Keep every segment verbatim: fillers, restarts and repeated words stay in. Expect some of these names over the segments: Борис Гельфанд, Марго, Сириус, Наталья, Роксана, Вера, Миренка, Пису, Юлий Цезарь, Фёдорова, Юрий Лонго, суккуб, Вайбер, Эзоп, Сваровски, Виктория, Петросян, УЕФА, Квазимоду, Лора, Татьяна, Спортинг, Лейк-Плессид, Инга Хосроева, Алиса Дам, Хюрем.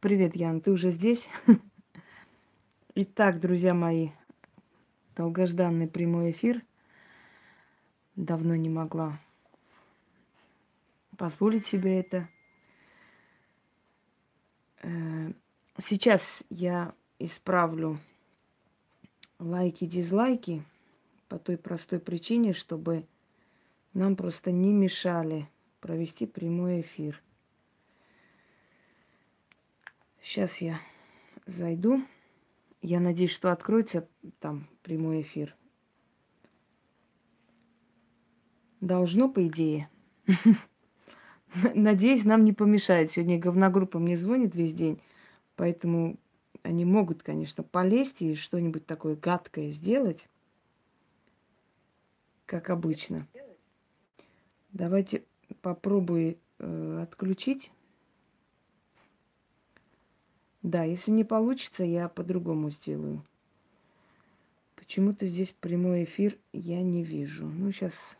Привет, Ян, ты уже здесь? Итак, друзья мои, долгожданный прямой эфир. Давно не могла позволить себе это. Сейчас я исправлю лайки, дизлайки по той простой причине, чтобы нам просто не мешали провести прямой эфир. Сейчас я зайду. Я надеюсь, что откроется там прямой эфир. Должно, по идее. Надеюсь, нам не помешает. Сегодня говногруппа мне звонит весь день, поэтому они могут, конечно, полезть и что-нибудь такое гадкое сделать, как обычно. Давайте попробую э, отключить. Да, если не получится, я по-другому сделаю. Почему-то здесь прямой эфир я не вижу. Ну, сейчас...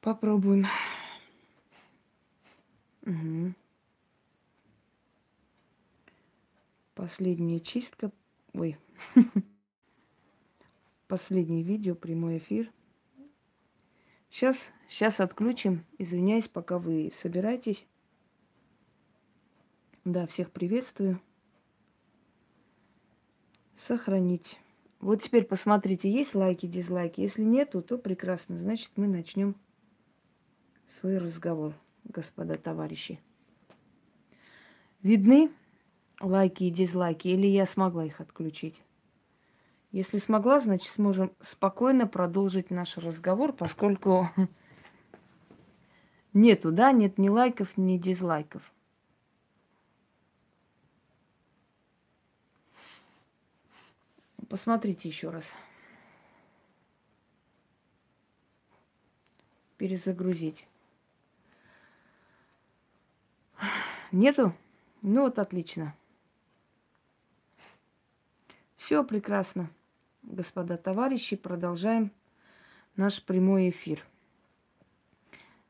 Попробуем. Угу. Последняя чистка. Ой. Последнее видео, прямой эфир. Сейчас, сейчас отключим. Извиняюсь, пока вы собираетесь. Да, всех приветствую. Сохранить. Вот теперь посмотрите, есть лайки, дизлайки. Если нету, то прекрасно. Значит, мы начнем свой разговор, господа товарищи. Видны лайки и дизлайки, или я смогла их отключить? Если смогла, значит, сможем спокойно продолжить наш разговор, поскольку нету, да, нет ни лайков, ни дизлайков. Посмотрите еще раз. Перезагрузить. Нету? Ну вот, отлично. Все прекрасно, господа товарищи. Продолжаем наш прямой эфир.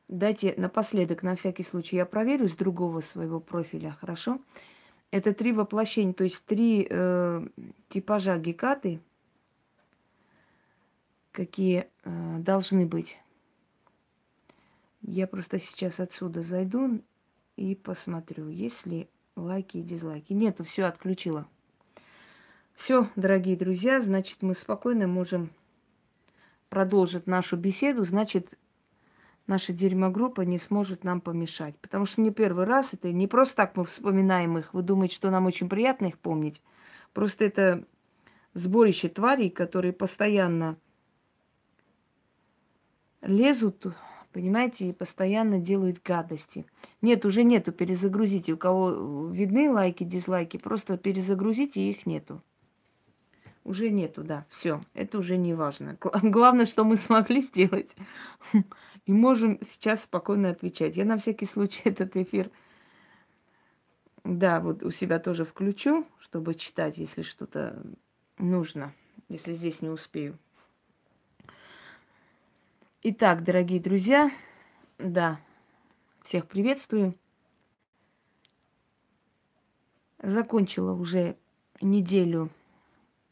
Дайте напоследок, на всякий случай, я проверю с другого своего профиля, хорошо? Это три воплощения, то есть три э, типажа Гекаты, какие э, должны быть. Я просто сейчас отсюда зайду и посмотрю, есть ли лайки и дизлайки. Нету, все отключила. Все, дорогие друзья, значит, мы спокойно можем продолжить нашу беседу. Значит, наша дерьмогруппа не сможет нам помешать. Потому что не первый раз, это не просто так мы вспоминаем их. Вы думаете, что нам очень приятно их помнить? Просто это сборище тварей, которые постоянно лезут... Понимаете, и постоянно делают гадости. Нет, уже нету, перезагрузите. У кого видны лайки, дизлайки, просто перезагрузите, их нету. Уже нету, да, все. Это уже не важно. Главное, что мы смогли сделать. И можем сейчас спокойно отвечать. Я на всякий случай этот эфир, да, вот у себя тоже включу, чтобы читать, если что-то нужно, если здесь не успею. Итак, дорогие друзья, да, всех приветствую. Закончила уже неделю,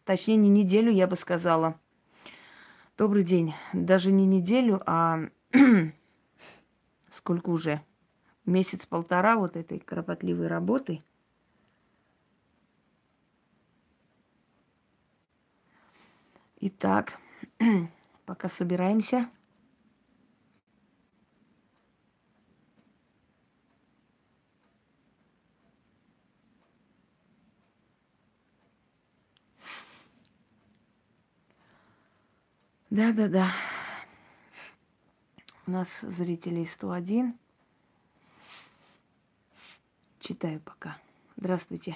точнее не неделю, я бы сказала. Добрый день, даже не неделю, а сколько уже? Месяц-полтора вот этой кропотливой работы. Итак, пока собираемся. Да-да-да, у нас зрителей сто один. Читаю пока. Здравствуйте.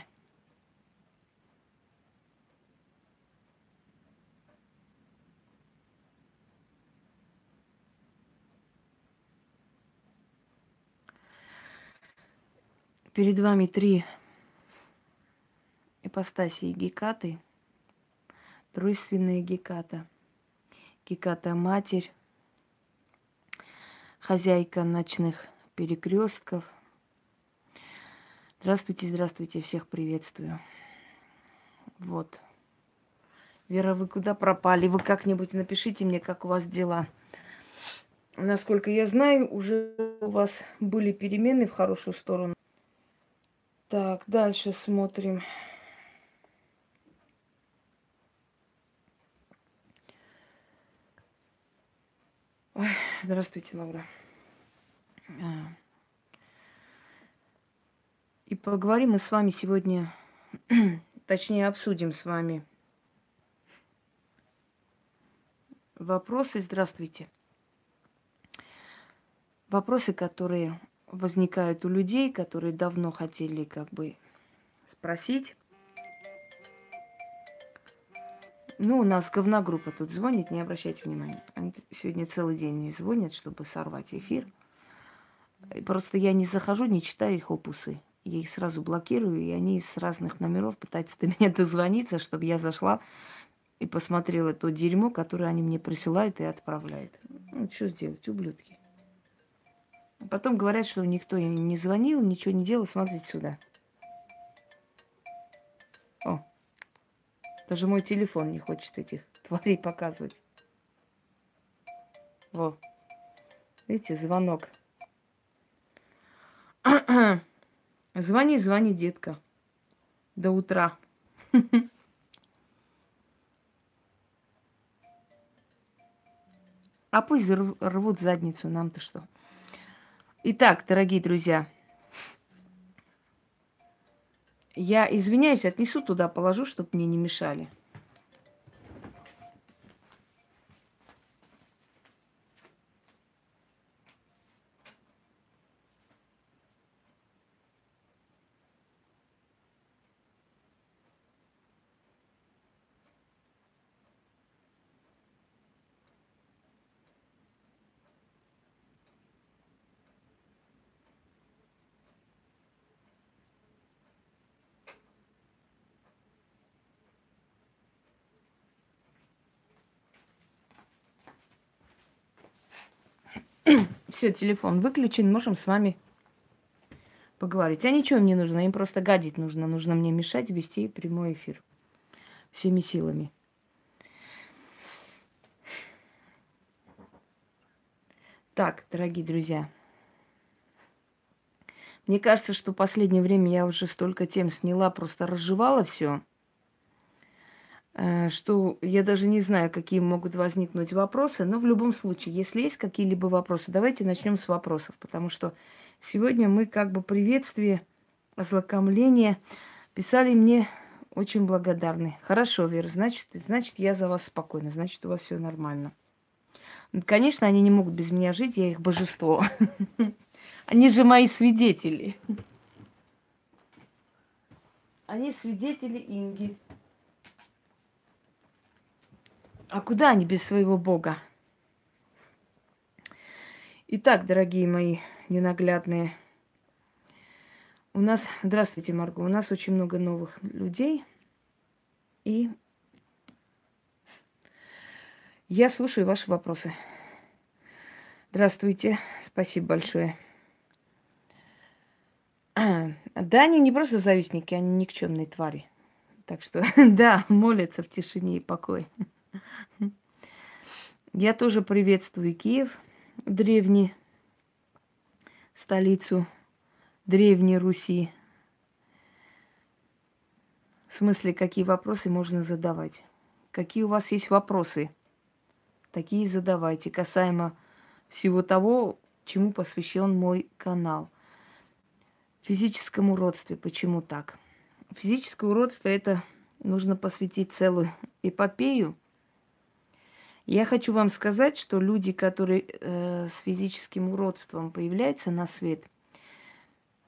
Перед вами три ипостаси Гекаты, тройственная Геката. Киката – матерь, хозяйка ночных перекрестков. Здравствуйте, здравствуйте, всех приветствую. Вот. Вера, вы куда пропали? Вы как-нибудь напишите мне, как у вас дела. Насколько я знаю, уже у вас были перемены в хорошую сторону. Так, дальше смотрим. Ой, здравствуйте, Лора. И поговорим мы с вами сегодня, точнее, обсудим с вами вопросы. Здравствуйте. Вопросы, которые возникают у людей, которые давно хотели как бы спросить. Ну, у нас говногруппа тут звонит, не обращайте внимания. Они сегодня целый день не звонят, чтобы сорвать эфир. Просто я не захожу, не читаю их опусы. Я их сразу блокирую, и они с разных номеров пытаются до меня дозвониться, чтобы я зашла и посмотрела то дерьмо, которое они мне присылают и отправляют. Ну, что сделать, ублюдки. Потом говорят, что никто им не звонил, ничего не делал. Смотрите сюда. О, даже мой телефон не хочет этих тварей показывать. Во, видите, звонок. Звони, звони, детка. До утра. А пусть рвут задницу, нам-то что? Итак, дорогие друзья, я извиняюсь, отнесу туда, положу, чтобы мне не мешали. Все, телефон выключен, можем с вами поговорить. А ничего им не нужно, им просто гадить нужно. Нужно мне мешать вести прямой эфир всеми силами. Так, дорогие друзья. Мне кажется, что в последнее время я уже столько тем сняла, просто разжевала все, что я даже не знаю, какие могут возникнуть вопросы, но в любом случае, если есть какие-либо вопросы, давайте начнем с вопросов, потому что сегодня мы как бы приветствие, ознакомление писали мне очень благодарны. Хорошо, Вера, значит, значит, я за вас спокойна, значит, у вас все нормально. Конечно, они не могут без меня жить, я их божество. Они же мои свидетели. Они свидетели Инги. А куда они без своего бога? Итак, дорогие мои ненаглядные, у нас... Здравствуйте, Марго. У нас очень много новых людей. И я слушаю ваши вопросы. Здравствуйте. Спасибо большое. Да, они не просто завистники, они никчемные твари. Так что, да, молятся в тишине и покое. Я тоже приветствую Киев, древний, столицу Древней Руси. В смысле, какие вопросы можно задавать? Какие у вас есть вопросы? Такие задавайте, касаемо всего того, чему посвящен мой канал. Физическому уродству. Почему так? Физическое уродство – это нужно посвятить целую эпопею. Я хочу вам сказать, что люди, которые э, с физическим уродством появляются на свет,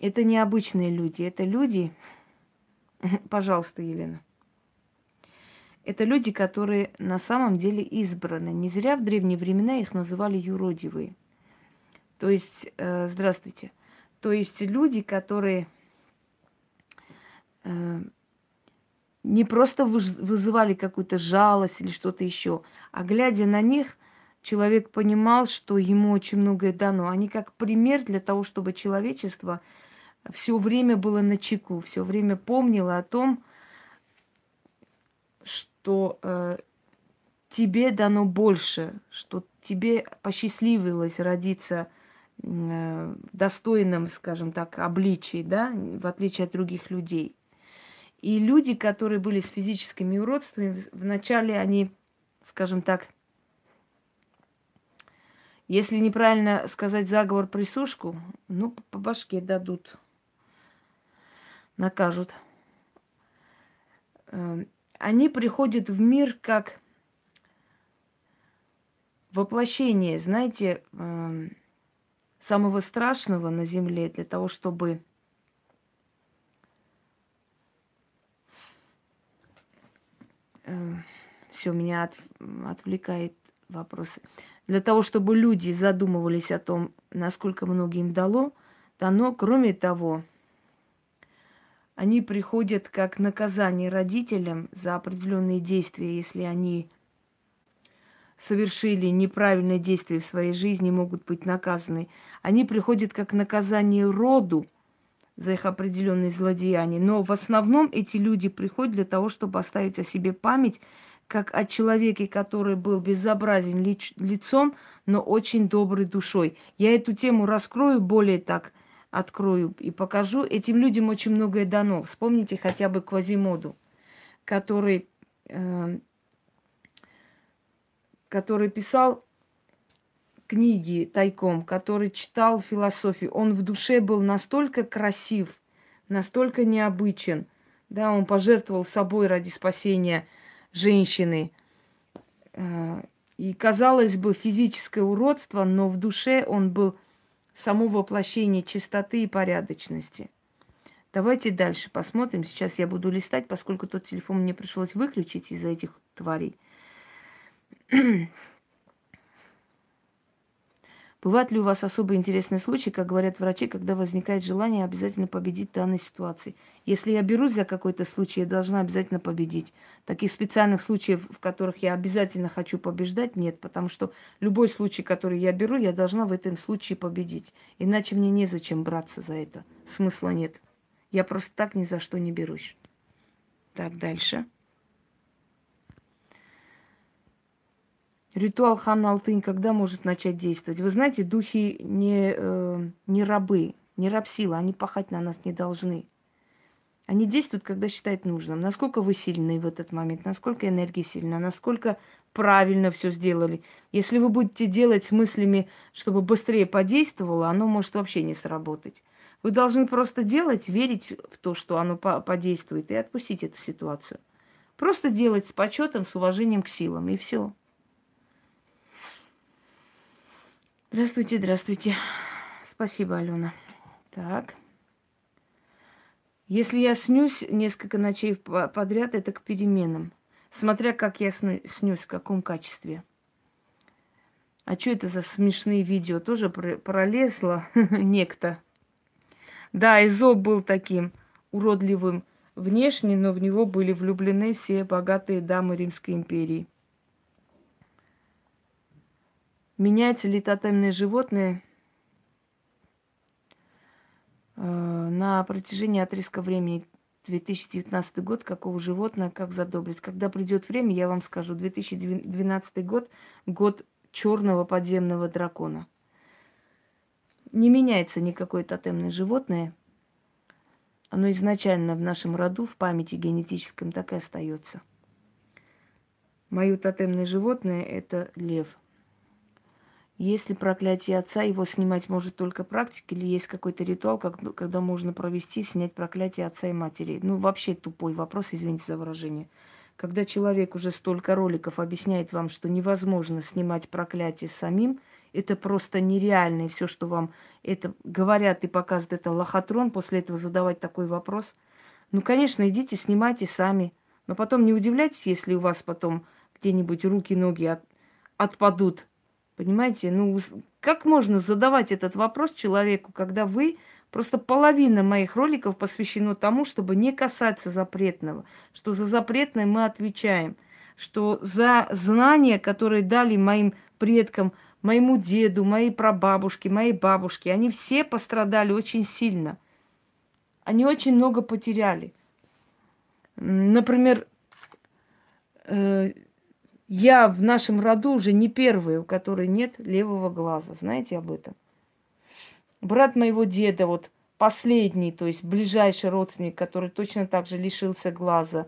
это не обычные люди. Это люди... Пожалуйста, Елена. Это люди, которые на самом деле избраны. Не зря в древние времена их называли юродивые. То есть... Э, здравствуйте. То есть люди, которые... Э, не просто вызывали какую-то жалость или что-то еще, а глядя на них, человек понимал, что ему очень многое дано. Они как пример для того, чтобы человечество все время было начеку, все время помнило о том, что э, тебе дано больше, что тебе посчастливилось родиться э, достойным, скажем так, обличии, да, в отличие от других людей. И люди, которые были с физическими уродствами, вначале они, скажем так, если неправильно сказать заговор присушку, ну, по башке дадут, накажут. Они приходят в мир как воплощение, знаете, самого страшного на земле для того, чтобы... Все, меня от, отвлекает вопросы. Для того, чтобы люди задумывались о том, насколько много им дало, дано, кроме того, они приходят как наказание родителям за определенные действия. Если они совершили неправильные действия в своей жизни, могут быть наказаны. Они приходят как наказание роду за их определенные злодеяния. Но в основном эти люди приходят для того, чтобы оставить о себе память, как о человеке, который был безобразен лич- лицом, но очень доброй душой. Я эту тему раскрою, более так открою и покажу. Этим людям очень многое дано. Вспомните хотя бы Квазимоду, который, э- который писал книги тайком, который читал философию. Он в душе был настолько красив, настолько необычен. Да, он пожертвовал собой ради спасения женщины. И, казалось бы, физическое уродство, но в душе он был само воплощение чистоты и порядочности. Давайте дальше посмотрим. Сейчас я буду листать, поскольку тот телефон мне пришлось выключить из-за этих тварей. Бывают ли у вас особо интересные случаи, как говорят врачи, когда возникает желание обязательно победить в данной ситуации? Если я берусь за какой-то случай, я должна обязательно победить. Таких специальных случаев, в которых я обязательно хочу побеждать, нет, потому что любой случай, который я беру, я должна в этом случае победить. Иначе мне незачем браться за это. Смысла нет. Я просто так ни за что не берусь. Так, дальше. Ритуал хан-алтын когда может начать действовать? Вы знаете, духи не, э, не рабы, не рабсила, они пахать на нас не должны. Они действуют, когда считают нужным. Насколько вы сильны в этот момент, насколько энергия сильна, насколько правильно все сделали. Если вы будете делать с мыслями, чтобы быстрее подействовало, оно может вообще не сработать. Вы должны просто делать, верить в то, что оно подействует, и отпустить эту ситуацию. Просто делать с почетом, с уважением к силам, и все. Здравствуйте, здравствуйте. Спасибо, Алена. Так. Если я снюсь несколько ночей подряд, это к переменам. Смотря как я сну, снюсь, в каком качестве. А что это за смешные видео? Тоже пролезло некто. Да, Эзоп был таким уродливым внешне, но в него были влюблены все богатые дамы Римской империи. Меняется ли тотемные животные на протяжении отрезка времени? две тысячи девятнадцатый год, какого животного, как задобрить? Когда придет время, я вам скажу. две тысячи двенадцатый год, год черного подземного дракона. Не меняется никакое тотемное животное. Оно изначально в нашем роду, в памяти генетическом, так и остается. Мое тотемное животное – это лев. Если проклятие отца, его снимать может только практик, или есть какой-то ритуал, как, когда можно провести, снять проклятие отца и матери? Ну, вообще тупой вопрос, извините за выражение. Когда человек уже столько роликов объясняет вам, что невозможно снимать проклятие самим, это просто нереально, и все, что вам это говорят и показывают, это лохотрон, после этого задавать такой вопрос. Ну, конечно, идите, снимайте сами, но потом не удивляйтесь, если у вас потом где-нибудь руки-ноги от, отпадут. Понимаете, ну как можно задавать этот вопрос человеку, когда вы, просто половина моих роликов посвящена тому, чтобы не касаться запретного, что за запретное мы отвечаем, что за знания, которые дали моим предкам, моему деду, моей прабабушке, моей бабушке. Они все пострадали очень сильно. Они очень много потеряли. Например, я в нашем роду уже не первая, у которой нет левого глаза. Знаете об этом? Брат моего деда, вот последний, то есть ближайший родственник, который точно так же лишился глаза.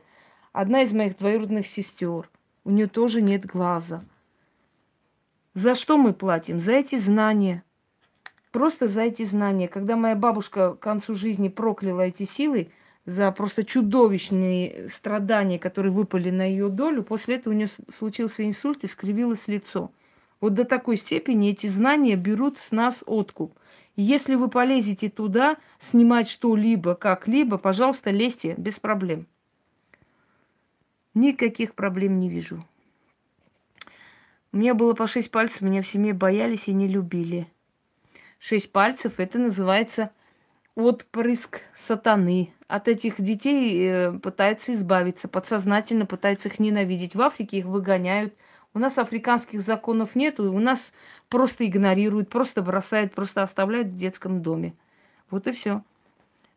Одна из моих двоюродных сестер. У нее тоже нет глаза. За что мы платим? За эти знания. Просто за эти знания. Когда моя бабушка к концу жизни прокляла эти силы за просто чудовищные страдания, которые выпали на ее долю, после этого у нее случился инсульт и скривилось лицо. Вот до такой степени эти знания берут с нас откуп. И если вы полезете туда снимать что-либо, как-либо, пожалуйста, лезьте без проблем. Никаких проблем не вижу. Мне было по шесть пальцев, меня в семье боялись и не любили. Шесть пальцев – это называется отпрыск сатаны. От этих детей пытаются избавиться, подсознательно пытаются их ненавидеть. В Африке их выгоняют. У нас африканских законов нету, у нас просто игнорируют, просто бросают, просто оставляют в детском доме. Вот и все.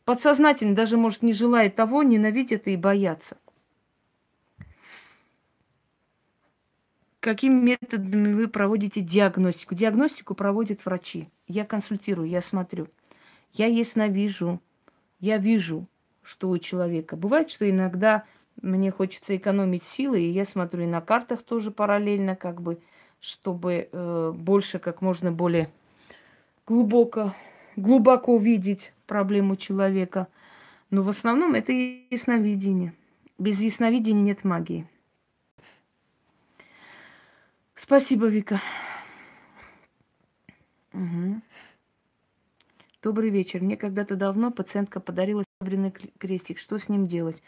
Подсознательно, даже, может, не желая того, ненавидят и боятся. Какими методами вы проводите диагностику? Диагностику проводят врачи. Я консультирую, я смотрю. Я ясновижу, я вижу, что у человека. Бывает, что иногда мне хочется экономить силы, и я смотрю и на картах тоже параллельно, как бы, чтобы э, больше, как можно более глубоко, глубоко видеть проблему человека. Но в основном это ясновидение. Без ясновидения нет магии. Спасибо, Вика. Угу. Добрый вечер. Мне когда-то давно пациентка подарила серебряный крестик. Что с ним делать?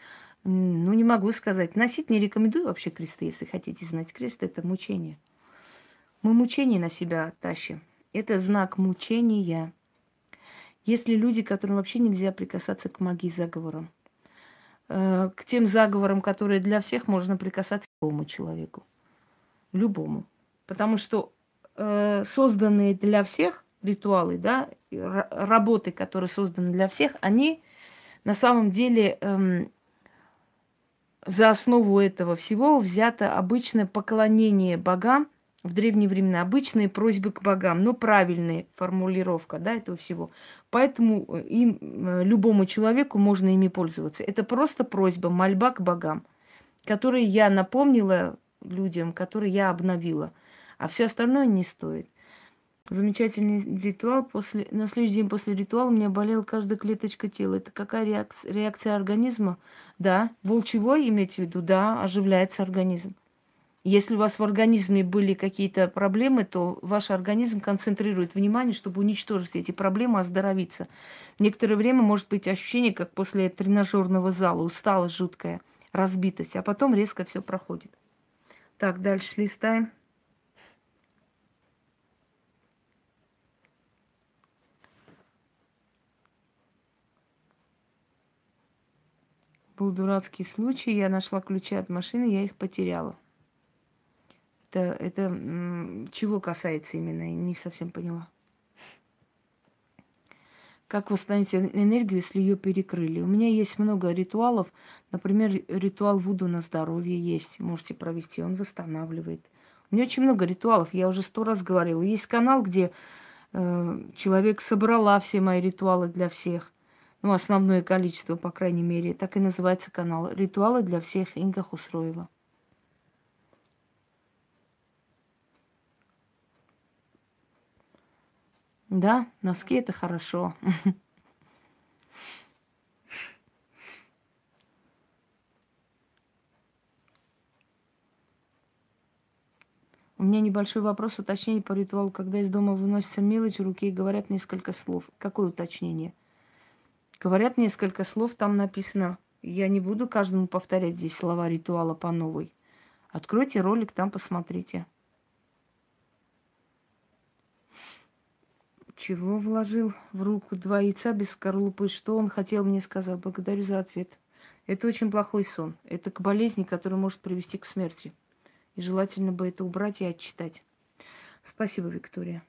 Ну, не могу сказать. Носить не рекомендую вообще кресты, если хотите знать. Крест – это мучение. Мы мучение на себя тащим. Это знак мучения. Есть ли люди, которым вообще нельзя прикасаться к магии заговорам? Э, к тем заговорам, которые для всех, можно прикасаться к любому человеку. Любому. Потому что э, созданные для всех ритуалы, да, работы, которые созданы для всех, они на самом деле э, за основу этого всего взято обычное поклонение богам в древние времена, обычные просьбы к богам, но правильная формулировка, да, этого всего. Поэтому им, любому человеку можно ими пользоваться. Это просто просьба, мольба к богам, которые я напомнила людям, которые я обновила. А все остальное не стоит. Замечательный ритуал. После, на следующий день после ритуала у меня болела каждая клеточка тела. Это какая реакция, реакция организма? Да. Волчевой, имеете в виду? Да, оживляется организм. Если у вас в организме были какие-то проблемы, то ваш организм концентрирует внимание, чтобы уничтожить эти проблемы, оздоровиться. Некоторое время может быть ощущение, как после тренажерного зала, усталость жуткая, разбитость, а потом резко все проходит. Так, дальше листаем. Был дурацкий случай. Я нашла ключи от машины, я их потеряла. Это, это чего касается именно, я не совсем поняла. Как восстановить энергию, если ее перекрыли? У меня есть много ритуалов. Например, ритуал вуду на здоровье есть. Можете провести, он восстанавливает. У меня очень много ритуалов, я уже сто раз говорила. Есть канал, где э, человек собрала все мои ритуалы для всех. Ну, основное количество, по крайней мере. Так и называется канал. Ритуалы для всех. Инга Хосроева. Да, носки – это хорошо. У меня небольшой вопрос, уточнение по ритуалу. Когда из дома выносится мелочь, руки говорят несколько слов. Какое уточнение? Говорят несколько слов, там написано. Я не буду каждому повторять здесь слова ритуала по новой. Откройте ролик, там посмотрите. Чего вложил в руку два яйца без скорлупы? Что он хотел мне сказать? Благодарю за ответ. Это очень плохой сон. Это к болезни, которая может привести к смерти. И желательно бы это убрать и отчитать. Спасибо, Виктория.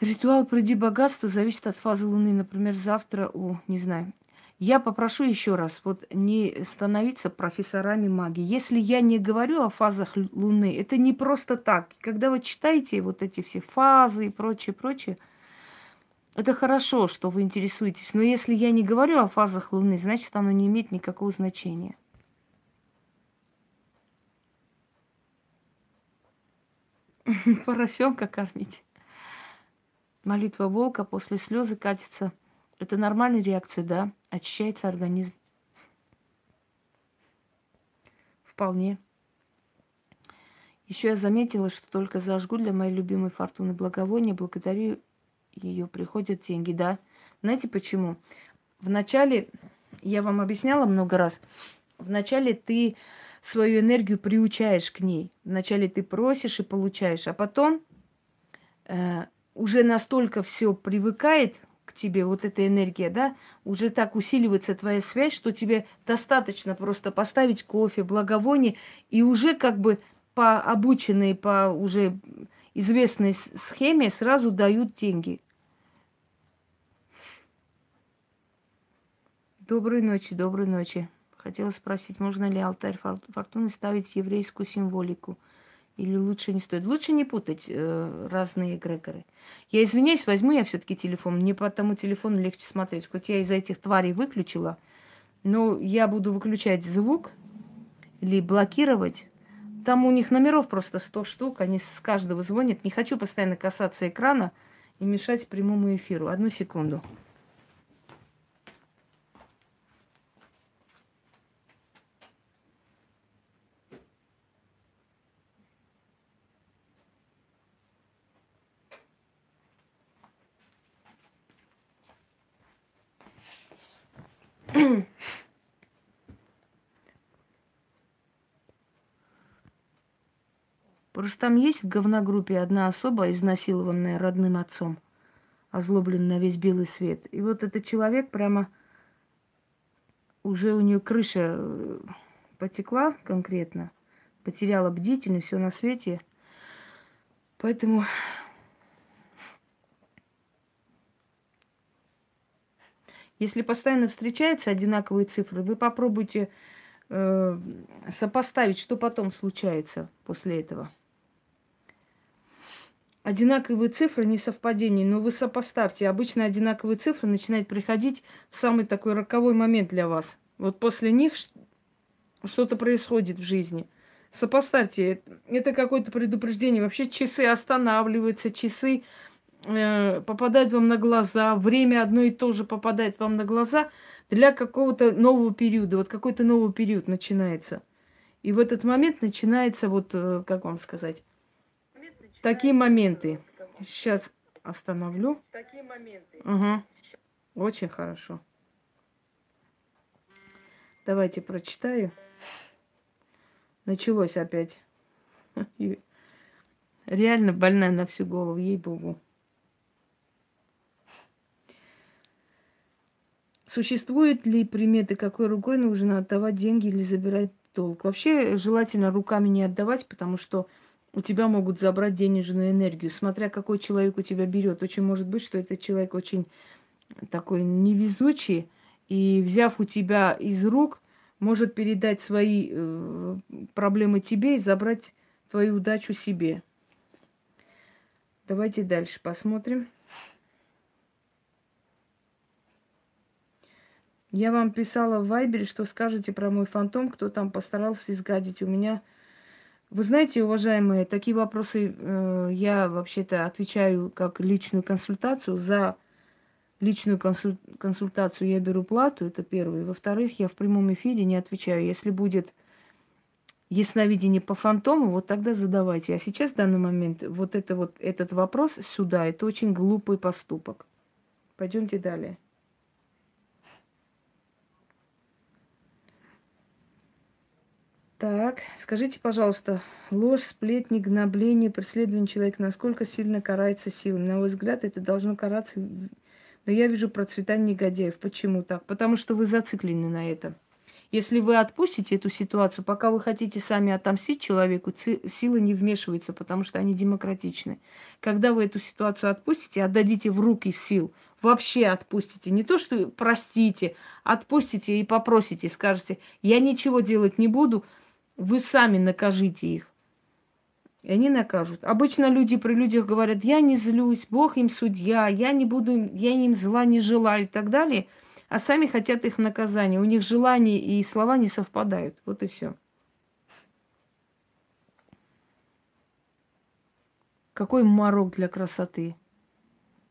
Ритуал «Приди богатство» зависит от фазы Луны. Например, завтра у... не знаю. Я попрошу еще раз, вот не становиться профессорами магии. Если я не говорю о фазах Луны, это не просто так. Когда вы читаете вот эти все фазы и прочее, прочее, это хорошо, что вы интересуетесь. Но если я не говорю о фазах Луны, значит, оно не имеет никакого значения. Поросенка кормить. Молитва волка после слезы катится. Это нормальная реакция, да? Очищается организм. Вполне. Еще я заметила, что только зажгу для моей любимой фортуны благовония, благодарю ее, приходят деньги, да? Знаете почему? Вначале, я вам объясняла много раз, вначале ты свою энергию приучаешь к ней. Вначале ты просишь и получаешь, а потом... Э- уже настолько все привыкает к тебе, вот эта энергия, да, уже так усиливается твоя связь, что тебе достаточно просто поставить кофе, благовоние, и уже как бы по обученной, по уже известной схеме сразу дают деньги. Доброй ночи, доброй ночи. Хотела спросить, можно ли алтарь фортуны ставить еврейскую символику? Или лучше не стоит? Лучше не путать э, разные эгрегоры. Я извиняюсь, возьму я все-таки телефон. Мне по тому телефону легче смотреть. Хоть я из-за этих тварей выключила, но я буду выключать звук или блокировать. Там у них номеров просто сто штук, они с каждого звонят. Не хочу постоянно касаться экрана и мешать прямому эфиру. Одну секунду. Просто там есть в говногруппе одна особа, изнасилованная родным отцом, озлобленная на весь белый свет. И вот этот человек прямо уже у нее крыша потекла конкретно, потеряла бдительность, все на свете. Поэтому... Если постоянно встречаются одинаковые цифры, вы попробуйте э, сопоставить, что потом случается после этого. Одинаковые цифры, не совпадение, но вы сопоставьте. Обычно одинаковые цифры начинают приходить в самый такой роковой момент для вас. Вот после них что-то происходит в жизни. Сопоставьте. Это какое-то предупреждение. Вообще часы останавливаются, часы... попадает вам на глаза, время одно и то же попадает вам на глаза для какого-то нового периода. Вот какой-то новый период начинается. И в этот момент начинается, вот, как вам сказать, момент такие моменты. Сейчас остановлю. Такие моменты. Угу. Очень хорошо. Давайте прочитаю. Началось опять. Реально больная на всю голову, ей-богу. Существуют ли приметы, какой рукой нужно отдавать деньги или забирать долг? Вообще желательно руками не отдавать, потому что у тебя могут забрать денежную энергию. Смотря какой человек у тебя берет. Очень может быть, что этот человек очень такой невезучий, и взяв у тебя из рук, может передать свои э, проблемы тебе и забрать твою удачу себе. Давайте дальше посмотрим. Я вам писала в Вайбере, что скажете про мой фантом, кто там постарался изгадить у меня. Вы знаете, уважаемые, такие вопросы э, я вообще-то отвечаю как личную консультацию. За личную консуль... консультацию я беру плату, это первое. Во-вторых, я в прямом эфире не отвечаю. Если будет ясновидение по фантому, вот тогда задавайте. А сейчас, в данный момент, вот, это вот этот вопрос сюда, это очень глупый поступок. Пойдемте далее. Так, скажите, пожалуйста, ложь, сплетни, гнобление, преследование человека, насколько сильно карается силами? На мой взгляд, это должно караться, но я вижу процветание негодяев. Почему так? Потому что вы зациклены на этом. Если вы отпустите эту ситуацию, пока вы хотите сами отомстить человеку, силы не вмешиваются, потому что они демократичны. Когда вы эту ситуацию отпустите, отдадите в руки сил, вообще отпустите. Не то, что простите, отпустите и попросите, скажете, я ничего делать не буду, вы сами накажите их. И они накажут. Обычно люди при людях говорят, я не злюсь, Бог им судья, я не буду, я им зла не желаю и так далее. А сами хотят их наказания. У них желания и слова не совпадают. Вот и все. Какой морок для красоты?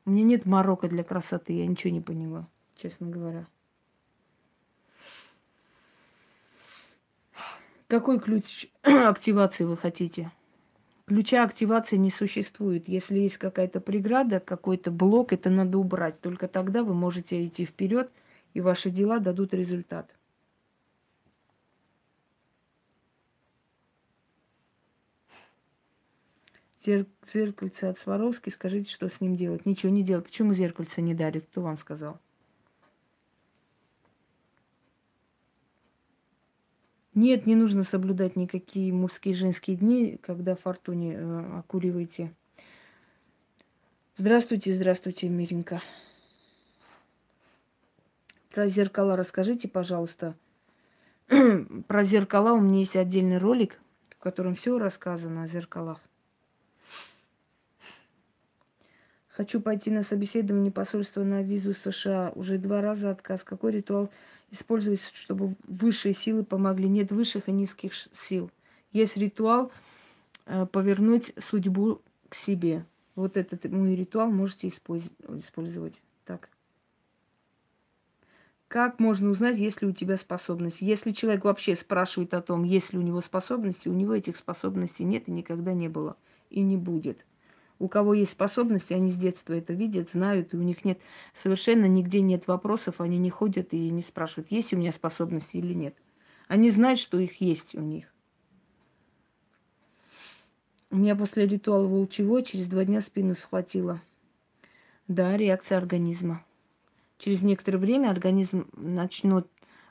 У меня нет морока для красоты, я ничего не поняла, честно говоря. Какой ключ активации вы хотите? Ключа активации не существует. Если есть какая-то преграда, какой-то блок, это надо убрать. Только тогда вы можете идти вперед, и ваши дела дадут результат. Зеркальце от Сваровски, скажите, что с ним делать? Ничего не делать. Почему зеркальце не дарит? Кто вам сказал? Нет, не нужно соблюдать никакие мужские и женские дни, когда фортуне э, окуриваете. Здравствуйте, здравствуйте, Миренка. Про зеркала расскажите, пожалуйста. Про зеркала у меня есть отдельный ролик, в котором все рассказано о зеркалах. Хочу пойти на собеседование посольства на визу США. Уже два раза отказ. Какой ритуал используется, чтобы высшие силы помогли? Нет высших и низких сил. Есть ритуал э, повернуть судьбу к себе. Вот этот мой ритуал можете использовать. Так. Как можно узнать, есть ли у тебя способность? Если человек вообще спрашивает о том, есть ли у него способности, у него этих способностей нет и никогда не было. И не будет. У кого есть способности, они с детства это видят, знают, и у них нет, совершенно нигде нет вопросов, они не ходят и не спрашивают, есть у меня способности или нет. Они знают, что их есть у них. У меня после ритуала волчьего через два дня спину схватило. Да, реакция организма. Через некоторое время организм начнет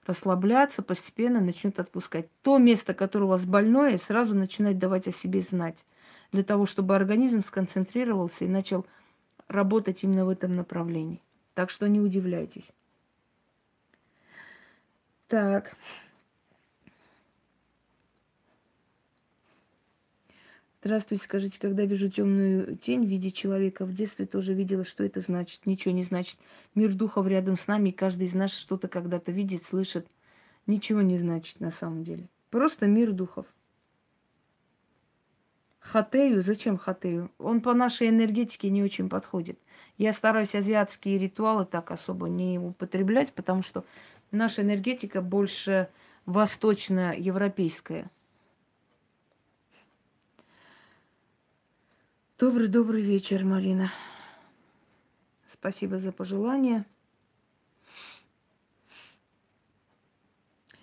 расслабляться, постепенно начнет отпускать. То место, которое у вас больное, сразу начинает давать о себе знать. Для того, чтобы организм сконцентрировался и начал работать именно в этом направлении. Так что не удивляйтесь. Так. Здравствуйте, скажите, когда вижу темную тень в виде человека, в детстве тоже видела, что это значит. Ничего не значит. Мир духов рядом с нами, и каждый из нас что-то когда-то видит, слышит. Ничего не значит на самом деле. Просто мир духов. Хатею? Зачем хатею? Он по нашей энергетике не очень подходит. Я стараюсь азиатские ритуалы так особо не употреблять, потому что наша энергетика больше восточноевропейская. Добрый-добрый вечер, Марина. Спасибо за пожелания.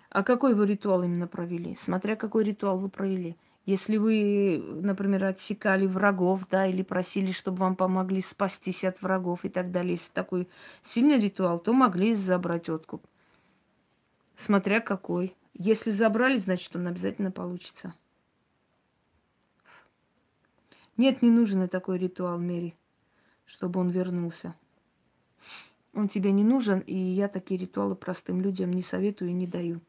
А какой вы ритуал именно провели? Смотря какой ритуал вы провели. Если вы, например, отсекали врагов, да, или просили, чтобы вам помогли спастись от врагов и так далее, если такой сильный ритуал, то могли забрать откуп. Смотря какой. Если забрали, значит, он обязательно получится. Нет, не нужен и такой ритуал, Мэри, чтобы он вернулся. Он тебе не нужен, и я такие ритуалы простым людям не советую и не даю.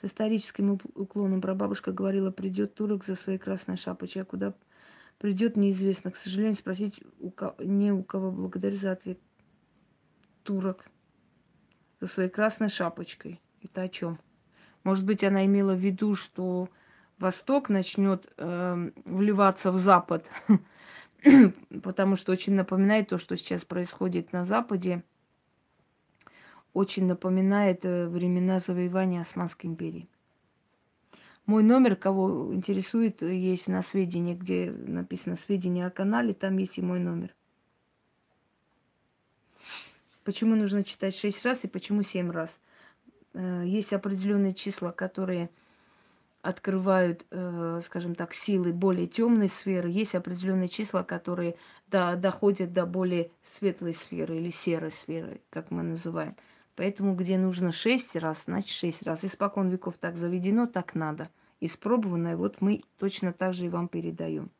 С историческим уклоном прабабушка говорила, придет турок за своей красной шапочкой, а куда придет, неизвестно. К сожалению, спросить у кого, не у кого. Благодарю за ответ. Турок за своей красной шапочкой. Это о чем? Может быть, она имела в виду, что Восток начнет э, вливаться в Запад, потому что очень напоминает то, что сейчас происходит на Западе. Очень напоминает времена завоевания Османской империи. Мой номер, кого интересует, есть на сведении, где написано «Сведения о канале», там есть и мой номер. Почему нужно читать шесть раз и почему семь раз? Есть определенные числа, которые открывают, скажем так, силы более темной сферы. Есть определенные числа, которые доходят до более светлой сферы или серой сферы, как мы называем. Поэтому где нужно шесть раз, значит шесть раз. Испокон веков так заведено, так надо. Испробованное вот мы точно так же и вам передаем.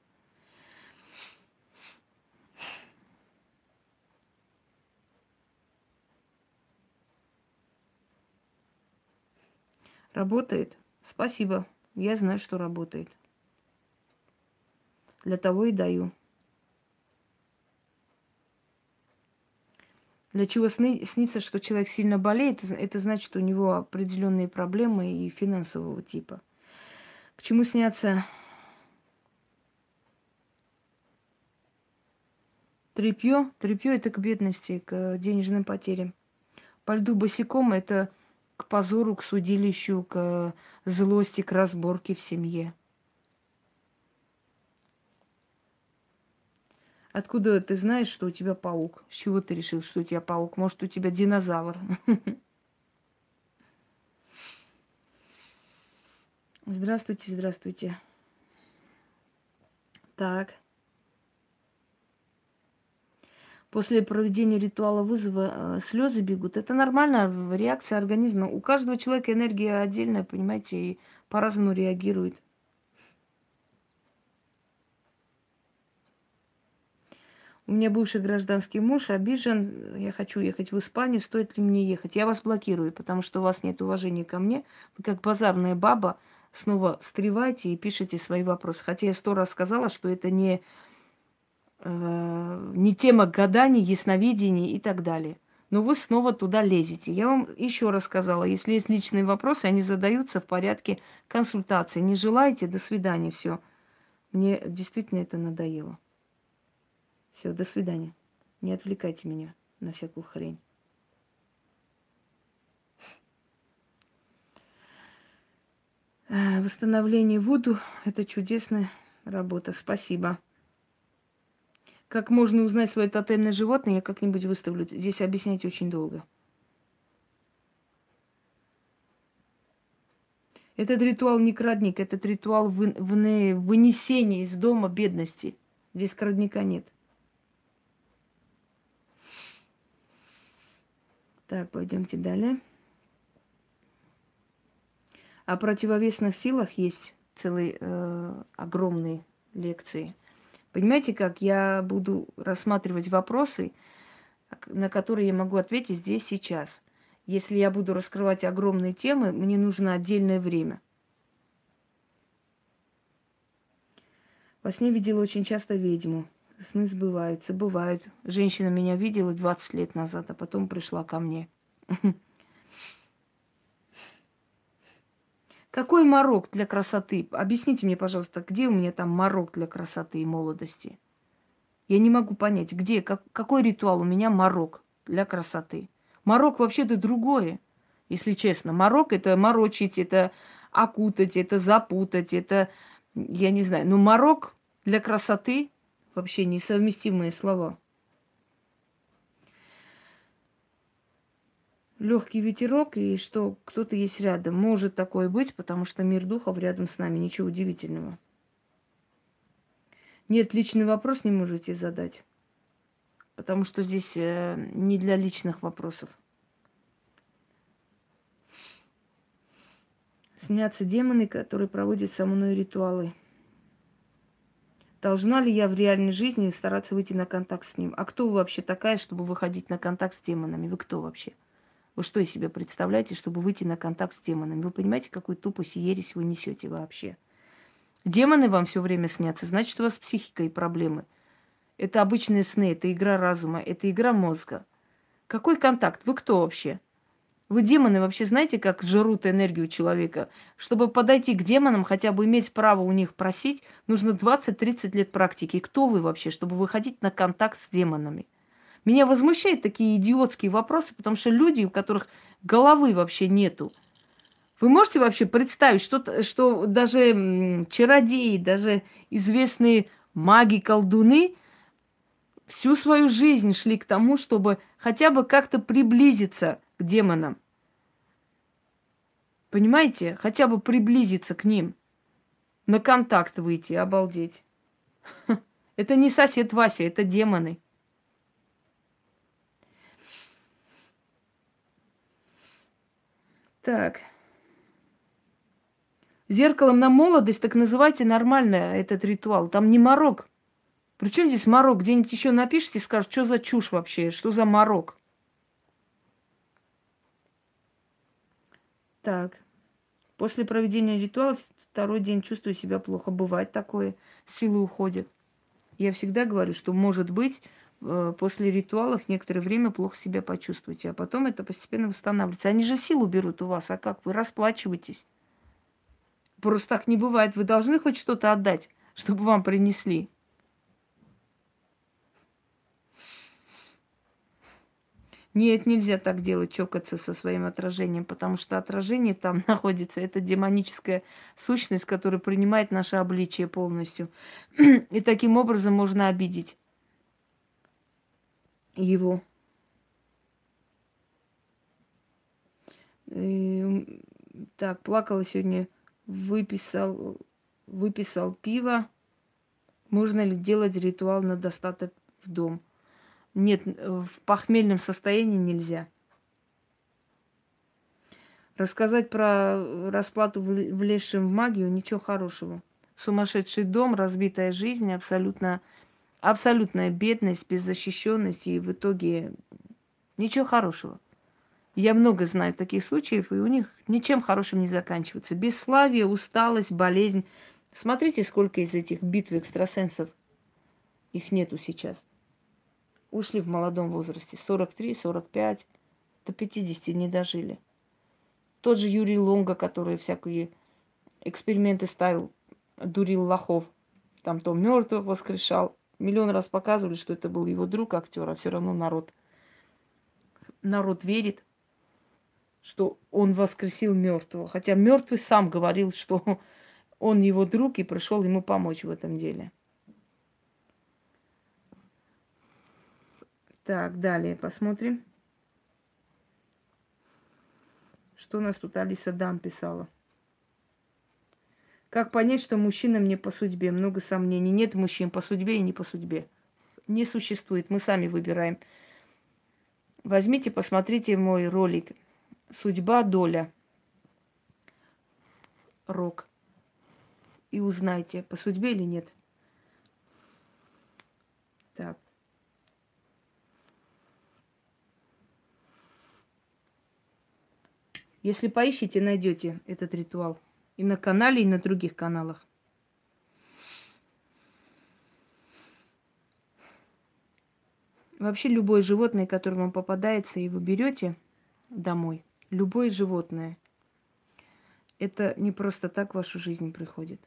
Работает? Спасибо. Я знаю, что работает. Для того и даю. Для чего сны, снится, что человек сильно болеет, это значит, что у него определенные проблемы и финансового типа. К чему снятся тряпье? Тряпье – это к бедности, к денежным потерям. По льду босиком – это к позору, к судилищу, к злости, к разборке в семье. Откуда ты знаешь, что у тебя паук? С чего ты решил, что у тебя паук? Может, у тебя динозавр? Здравствуйте, здравствуйте. Так. После проведения ритуала вызова слезы бегут. Это нормальная реакция организма. У каждого человека энергия отдельная, понимаете, и по-разному реагирует. У меня бывший гражданский муж обижен, я хочу ехать в Испанию, стоит ли мне ехать? Я вас блокирую, потому что у вас нет уважения ко мне. Вы как базарная баба снова встреваете и пишете свои вопросы. Хотя я сто раз сказала, что это не, э, не тема гаданий, ясновидений и так далее. Но вы снова туда лезете. Я вам еще раз сказала, если есть личные вопросы, они задаются в порядке консультации. Не желаете? До свидания, все. Мне действительно это надоело. Все, до свидания. Не отвлекайте меня на всякую хрень. Восстановление Вуду – это чудесная работа. Спасибо. Как можно узнать свое тотемное животное, я как-нибудь выставлю. Здесь объяснять очень долго. Этот ритуал не крадник, этот ритуал вынесения из дома бедности. Здесь крадника нет. Так, пойдемте далее. О противовесных силах есть целые э, огромные лекции. Понимаете, как я буду рассматривать вопросы, на которые я могу ответить здесь сейчас. Если я буду раскрывать огромные темы, мне нужно отдельное время. Во сне видела очень часто ведьму. Сны сбываются, бывают. Женщина меня видела двадцать лет назад, а потом пришла ко мне. Какой морок для красоты? Объясните мне, пожалуйста, где у меня там морок для красоты и молодости? Я не могу понять, где, как, какой ритуал у меня морок для красоты? Морок вообще-то другое, если честно. Морок – это морочить, это окутать, это запутать, это, я не знаю. Но морок для красоты... Вообще несовместимые слова. Легкий ветерок и что кто-то есть рядом. Может такое быть, потому что мир духов рядом с нами. Ничего удивительного. Нет, личный вопрос не можете задать. Потому что здесь э, не для личных вопросов. Снятся демоны, которые проводят со мной ритуалы. Должна ли я в реальной жизни стараться выйти на контакт с ним? А кто вы вообще такая, чтобы выходить на контакт с демонами? Вы кто вообще? Вы что из себя представляете, чтобы выйти на контакт с демонами? Вы понимаете, какую тупость и ересь вы несете вообще? Демоны вам все время снятся, значит, у вас психика и проблемы. Это обычные сны, это игра разума, это игра мозга. Какой контакт? Вы кто вообще? Вы демоны вообще знаете, как жрут энергию человека? Чтобы подойти к демонам, хотя бы иметь право у них просить, нужно двадцать-тридцать лет практики. Кто вы вообще, чтобы выходить на контакт с демонами? Меня возмущают такие идиотские вопросы, потому что люди, у которых головы вообще нету. Вы можете вообще представить, что, что даже чародеи, даже известные маги-колдуны всю свою жизнь шли к тому, чтобы хотя бы как-то приблизиться к демонам. Понимаете? Хотя бы приблизиться к ним. На контакт выйти, обалдеть. Это не сосед Вася, это демоны. Так. Зеркалом на молодость, так называйте нормально этот ритуал. Там не морок. Причем здесь морок? Где-нибудь еще напишите и скажут, что за чушь вообще, что за морок. Так. После проведения ритуала второй день чувствую себя плохо. Бывает такое. Силы уходят. Я всегда говорю, что, может быть, после ритуалов некоторое время плохо себя почувствуете, а потом это постепенно восстанавливается. Они же силу берут у вас, а как? Вы расплачиваетесь. Просто так не бывает. Вы должны хоть что-то отдать, чтобы вам принесли. Нет, нельзя так делать, чокаться со своим отражением, потому что отражение там находится. Это демоническая сущность, которая принимает наше обличие полностью. И таким образом можно обидеть его. И, так, плакала сегодня, выписал, выписал пиво. Можно ли делать ритуал на достаток в дом? Нет, в похмельном состоянии нельзя. Рассказать про расплату, влезшим в магию, ничего хорошего. Сумасшедший дом, разбитая жизнь, абсолютно, абсолютная бедность, беззащищенность и в итоге ничего хорошего. Я много знаю таких случаев, и у них ничем хорошим не заканчивается. Бесславие, усталость, болезнь. Смотрите, сколько из этих битв экстрасенсов. Их нету сейчас. Ушли в молодом возрасте. сорок три, сорок пять, до пятидесяти не дожили. Тот же Юрий Лонго, который всякие эксперименты ставил, дурил лохов. Там то мертвых воскрешал. Миллион раз показывали, что это был его друг, актер, а все равно народ, народ верит, что он воскресил мертвого. Хотя мертвый сам говорил, что он его друг и пришел ему помочь в этом деле. Так, далее посмотрим. Что у нас тут Алиса Дам писала? Как понять, что мужчина мне по судьбе? Много сомнений. Нет мужчин по судьбе и не по судьбе. Не существует. Мы сами выбираем. Возьмите, посмотрите мой ролик. Судьба, доля. Рок. И узнайте, по судьбе или нет. Так. Если поищите, найдете этот ритуал. И на канале, и на других каналах. Вообще любое животное, которое вам попадается, и вы берете домой, любое животное, это не просто так в вашу жизнь приходит.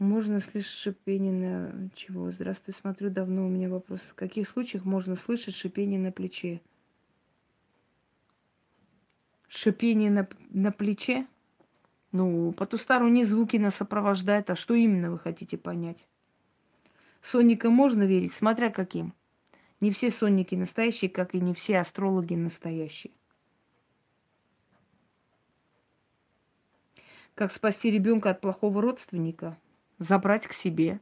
Можно слышать шипение на... Чего? Здравствуй, смотрю, давно у меня вопрос. В каких случаях можно слышать шипение на плече? Шипение на, на плече? Ну, потусторонние звуки нас сопровождают. А что именно вы хотите понять? Сонникам можно верить, смотря каким. Не все сонники настоящие, как и не все астрологи настоящие. Как спасти ребенка от плохого родственника? Забрать к себе.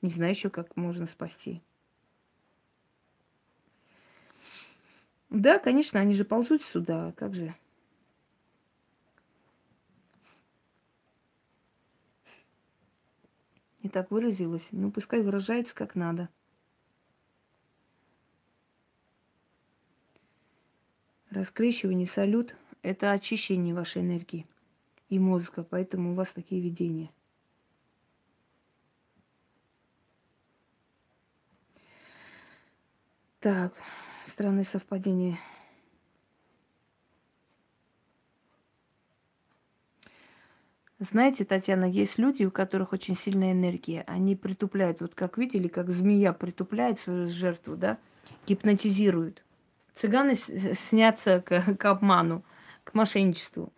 Не знаю еще, как можно спасти. Да, конечно, они же ползут сюда, как же. И так выразилась. Ну, пускай выражается как надо. Раскрещивание, салют – это очищение вашей энергии и мозга, поэтому у вас такие видения. Так. Странное совпадение. Знаете, Татьяна, есть люди, у которых очень сильная энергия. Они притупляют, вот как видели, как змея притупляет свою жертву, да, гипнотизируют. Цыганы снятся к, к обману, к мошенничеству.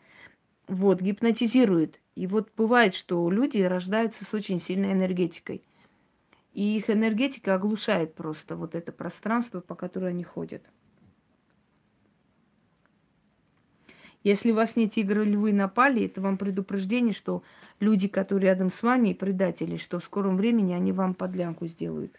Вот, гипнотизируют. И вот бывает, что люди рождаются с очень сильной энергетикой. И их энергетика оглушает просто вот это пространство, по которому они ходят. Если вас не тигры, львы напали, это вам предупреждение, что люди, которые рядом с вами, предатели, что в скором времени они вам подлянку сделают.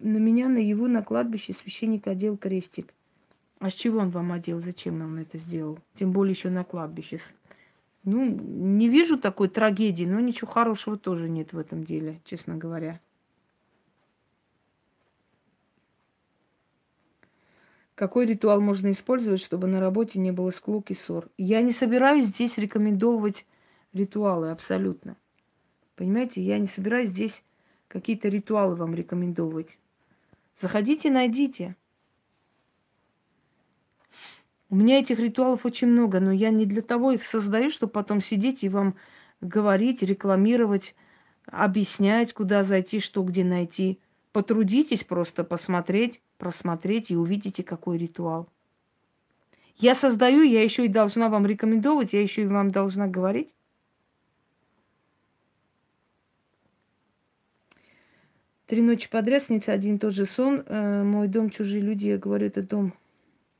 на меня наяву на кладбище священник одел крестик. А с чего он вам одел? Зачем он это сделал? Тем более еще на кладбище. Ну, не вижу такой трагедии, но ничего хорошего тоже нет в этом деле, честно говоря. Какой ритуал можно использовать, чтобы на работе не было склок и ссор? Я не собираюсь здесь рекомендовать ритуалы абсолютно. Понимаете, я не собираюсь здесь какие-то ритуалы вам рекомендовать. Заходите, найдите. У меня этих ритуалов очень много, но я не для того их создаю, чтобы потом сидеть и вам говорить, рекламировать, объяснять, куда зайти, что где найти. Потрудитесь просто посмотреть, просмотреть и увидите, какой ритуал. Я создаю, я еще и должна вам рекомендовать, я еще и вам должна говорить. Три ночи подряд снится один и тот же сон. Мой дом, чужие люди, я говорю, это дом.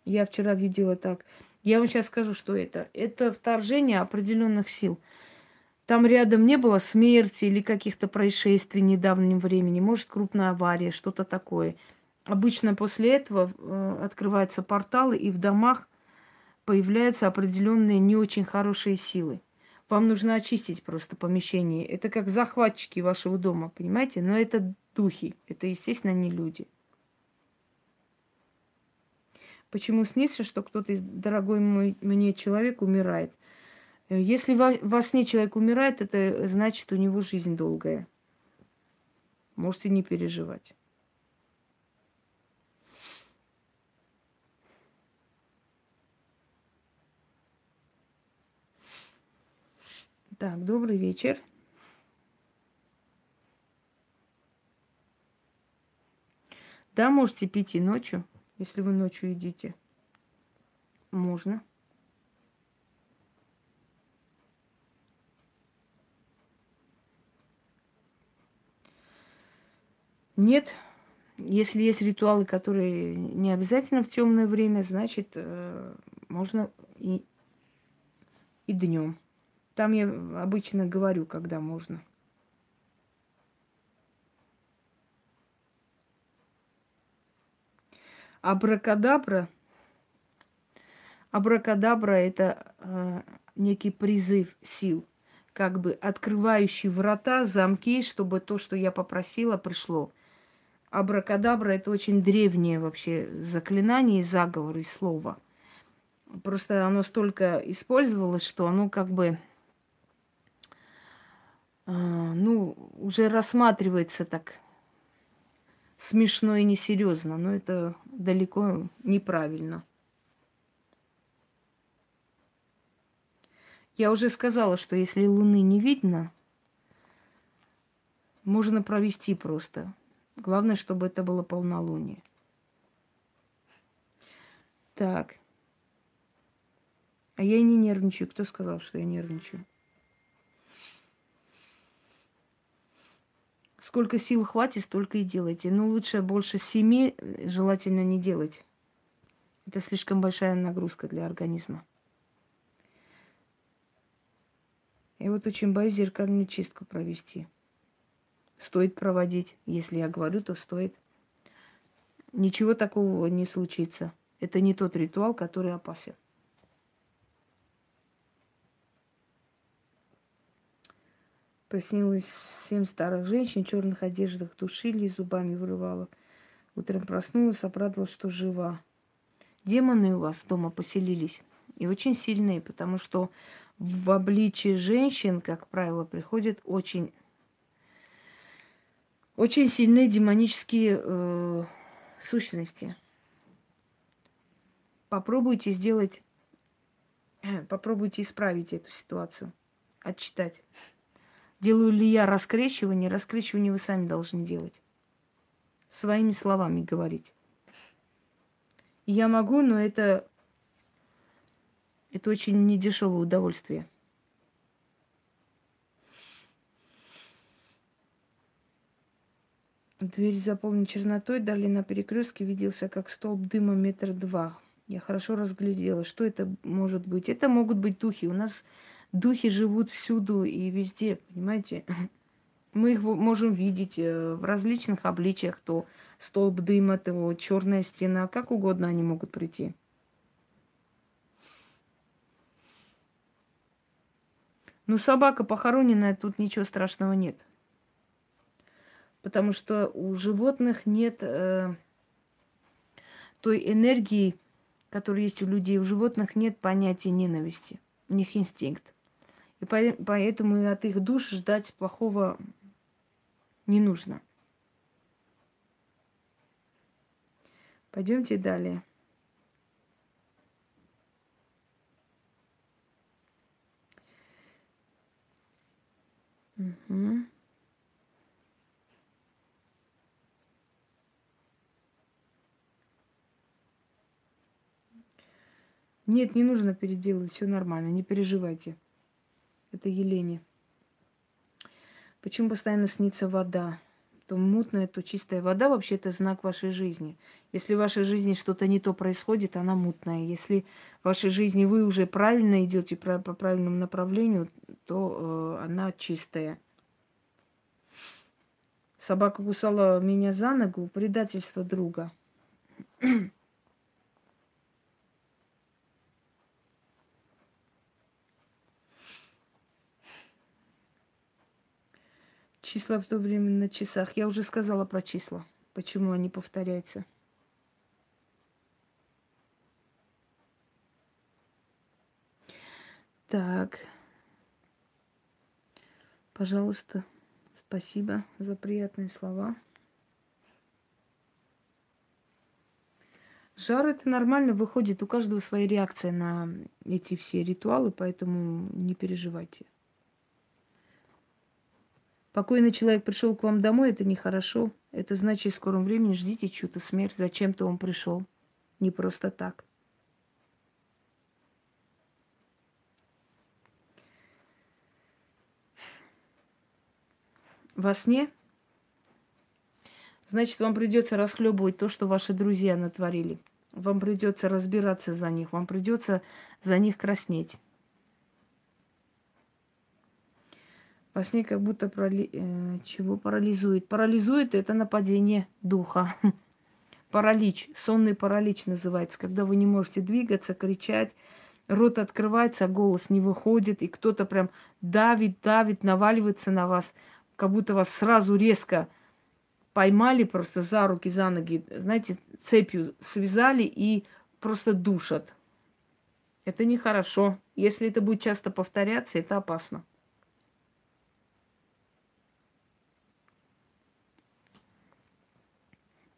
Я вчера видела так. Я вам сейчас скажу, что это. Это вторжение определенных сил. Там рядом не было смерти или каких-то происшествий в недавнем времени. Может, крупная авария, что-то такое. Обычно после этого э, открываются порталы, и в домах появляются определенные не очень хорошие силы. Вам нужно очистить просто помещение. Это как захватчики вашего дома, понимаете? Но это духи. Это, естественно, не люди. Почему снится, что кто-то, дорогой мой, мне человек умирает? Если во, во сне человек умирает, это значит, у него жизнь долгая. Можете не переживать. Так, добрый вечер. Да, можете пить и ночью. Если вы ночью едите, можно. Нет, если есть ритуалы, которые не обязательно в темное время, значит, э, можно и, и днем. Там я обычно говорю, когда можно. Абракадабра. Абракадабра – это э, некий призыв сил, как бы открывающий врата, замки, чтобы то, что я попросила, пришло. Абракадабра – это очень древнее вообще заклинание, заговор и слово. Просто оно столько использовалось, что оно как бы, э, ну, уже рассматривается так смешно и несерьезно, но это далеко неправильно. Я уже сказала, что если Луны не видно, можно провести просто. Главное, чтобы это было полнолуние. Так. А я и не нервничаю. Кто сказал, что я нервничаю? Сколько сил хватит, столько и делайте. Но лучше больше семи желательно не делать. Это слишком большая нагрузка для организма. Я вот очень боюсь зеркальную чистку провести. Стоит проводить. Если я говорю, то стоит. Ничего такого не случится. Это не тот ритуал, который опасен. Приснилось семь старых женщин в черных одеждах, душили, зубами вырывала. Утром проснулась, обрадовалась, что жива. Демоны у вас дома поселились. И очень сильные, потому что в обличии женщин, как правило, приходят очень, очень сильные демонические э, сущности. Попробуйте сделать, попробуйте исправить эту ситуацию, отчитать. Делаю ли я раскрещивание? Раскрещивание вы сами должны делать. Своими словами говорить. Я могу, но это, это очень недешевое удовольствие. Дверь заполнена чернотой, дали на перекрестке, виделся как столб дыма метра два. Я хорошо разглядела, что это может быть. Это могут быть духи. У нас... Духи живут всюду и везде, понимаете? Мы их можем видеть в различных обличиях, то столб дыма, то черная стена, как угодно они могут прийти. Но собака похороненная, тут ничего страшного нет. Потому что у животных нет э, той энергии, которая есть у людей. У животных нет понятия ненависти. У них инстинкт. И по- поэтому и от их душ ждать плохого не нужно. Пойдемте далее. Угу. Нет, не нужно переделывать, все нормально, не переживайте. Это Елене. Почему постоянно снится вода? То мутная, то чистая вода. Вообще это знак вашей жизни. Если в вашей жизни что-то не то происходит, она мутная. Если в вашей жизни вы уже правильно идете по правильному направлению, то э, она чистая. Собака кусала меня за ногу, предательство друга. Числа в то время на часах. Я уже сказала про числа. Почему они повторяются? Так. Пожалуйста, спасибо за приятные слова. Жар — это нормально, выходит. У каждого своя реакция на эти все ритуалы, поэтому не переживайте. Покойный человек пришел к вам домой, это нехорошо. Это значит, в скором времени ждите чью-то смерть. Зачем-то он пришел. Не просто так. Во сне? Значит, вам придется расхлебывать то, что ваши друзья натворили. Вам придется разбираться за них. Вам придется за них краснеть. Во сне как будто парали... э, чего парализует. Парализует – это нападение духа. Паралич, сонный паралич называется, когда вы не можете двигаться, кричать, рот открывается, голос не выходит, и кто-то прям давит, давит, наваливается на вас, как будто вас сразу резко поймали просто за руки, за ноги, знаете, цепью связали и просто душат. Это нехорошо. Если это будет часто повторяться, это опасно.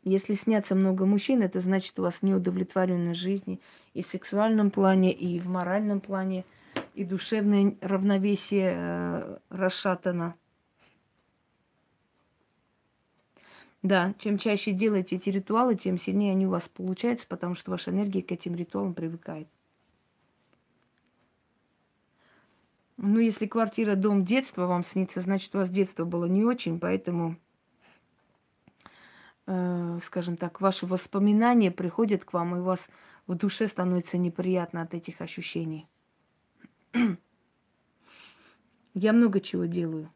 Если снятся много мужчин, это значит, у вас неудовлетворенность жизни и в сексуальном плане, и в моральном плане, и душевное равновесие э, расшатано. Да, чем чаще делаете эти ритуалы, тем сильнее они у вас получаются, потому что ваша энергия к этим ритуалам привыкает. Ну, если квартира, дом, детство вам снится, значит, у вас детство было не очень, поэтому... скажем так, ваши воспоминания приходят к вам, и у вас в душе становится неприятно от этих ощущений. Я много чего делаю.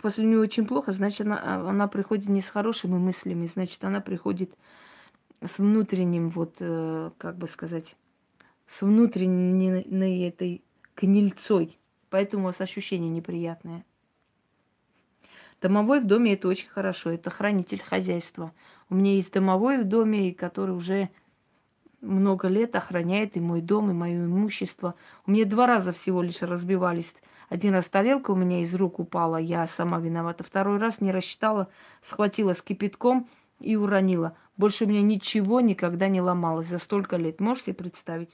После нее очень плохо, значит, она, она приходит не с хорошими мыслями, значит, она приходит с внутренним, вот, как бы сказать, с внутренней этой гнильцой. Поэтому у вас ощущение неприятное. Домовой в доме – это очень хорошо. Это хранитель хозяйства. У меня есть домовой в доме, который уже много лет охраняет и мой дом, и мое имущество. У меня два раза всего лишь разбивались. Один раз тарелка у меня из рук упала, я сама виновата. Второй раз не рассчитала, схватила с кипятком и уронила. Больше у меня ничего никогда не ломалось за столько лет. Можете представить?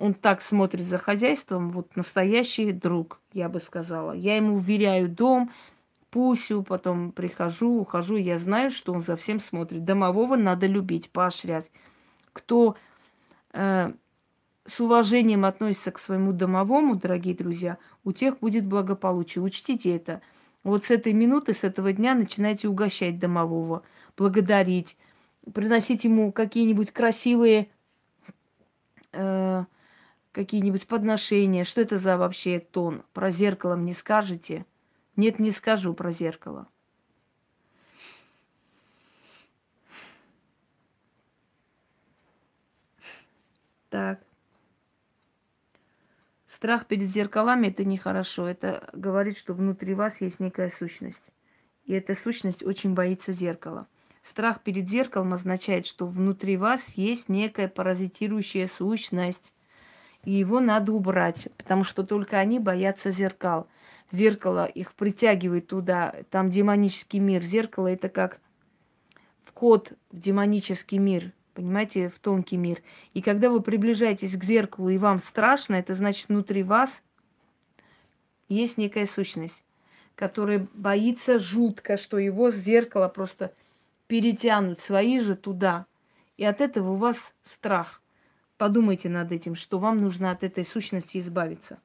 Он так смотрит за хозяйством, вот настоящий друг, я бы сказала. Я ему уверяю дом, пусю, потом прихожу, ухожу. Я знаю, что он за всем смотрит. Домового надо любить, поощрять. Кто э, с уважением относится к своему домовому, дорогие друзья, у тех будет благополучие. Учтите это. Вот с этой минуты, с этого дня начинайте угощать домового, благодарить, приносить ему какие-нибудь красивые... Э, какие-нибудь подношения? Что это за вообще тон? Про зеркало мне скажете? Нет, не скажу про зеркало. Так. Страх перед зеркалами – это нехорошо. Это говорит, что внутри вас есть некая сущность. И эта сущность очень боится зеркала. Страх перед зеркалом означает, что внутри вас есть некая паразитирующая сущность. И его надо убрать, потому что только они боятся зеркал. Зеркало их притягивает туда, там демонический мир. Зеркало – это как вход в демонический мир. Понимаете, в тонкий мир. И когда вы приближаетесь к зеркалу, и вам страшно, это значит, внутри вас есть некая сущность, которая боится жутко, что его с зеркала просто перетянут свои же туда. И от этого у вас страх. Подумайте над этим, что вам нужно от этой сущности избавиться.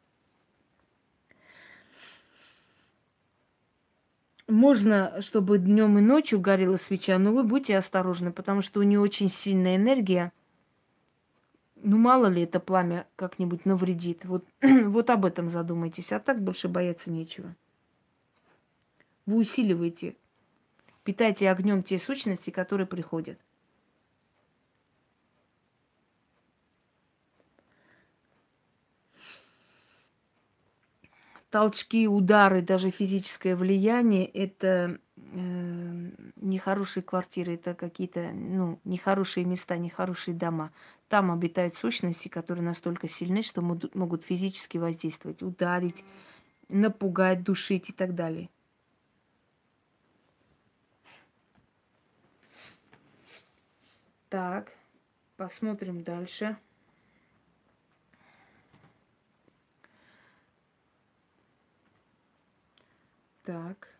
Можно, чтобы днем и ночью горела свеча, но вы будьте осторожны, потому что у нее очень сильная энергия. Ну, мало ли, это пламя как-нибудь навредит. Вот, вот об этом задумайтесь. А так больше бояться нечего. Вы усиливаете, питайте огнем те сущности, которые приходят. Толчки, удары, даже физическое влияние – это э, нехорошие квартиры, это какие-то ну, нехорошие места, нехорошие дома. Там обитают сущности, которые настолько сильны, что могут физически воздействовать, ударить, напугать, душить и так далее. Так, посмотрим дальше. Так.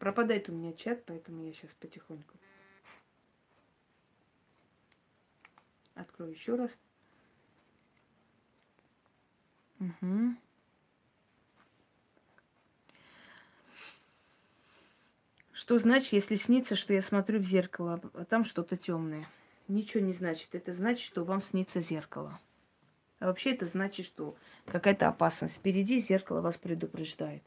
Пропадает у меня чат, поэтому я сейчас потихоньку открою еще раз. Угу. Что значит, если снится, что я смотрю в зеркало, а там что-то темное? Ничего не значит. Это значит, что вам снится зеркало. А вообще это значит, что какая-то опасность впереди, зеркало вас предупреждает.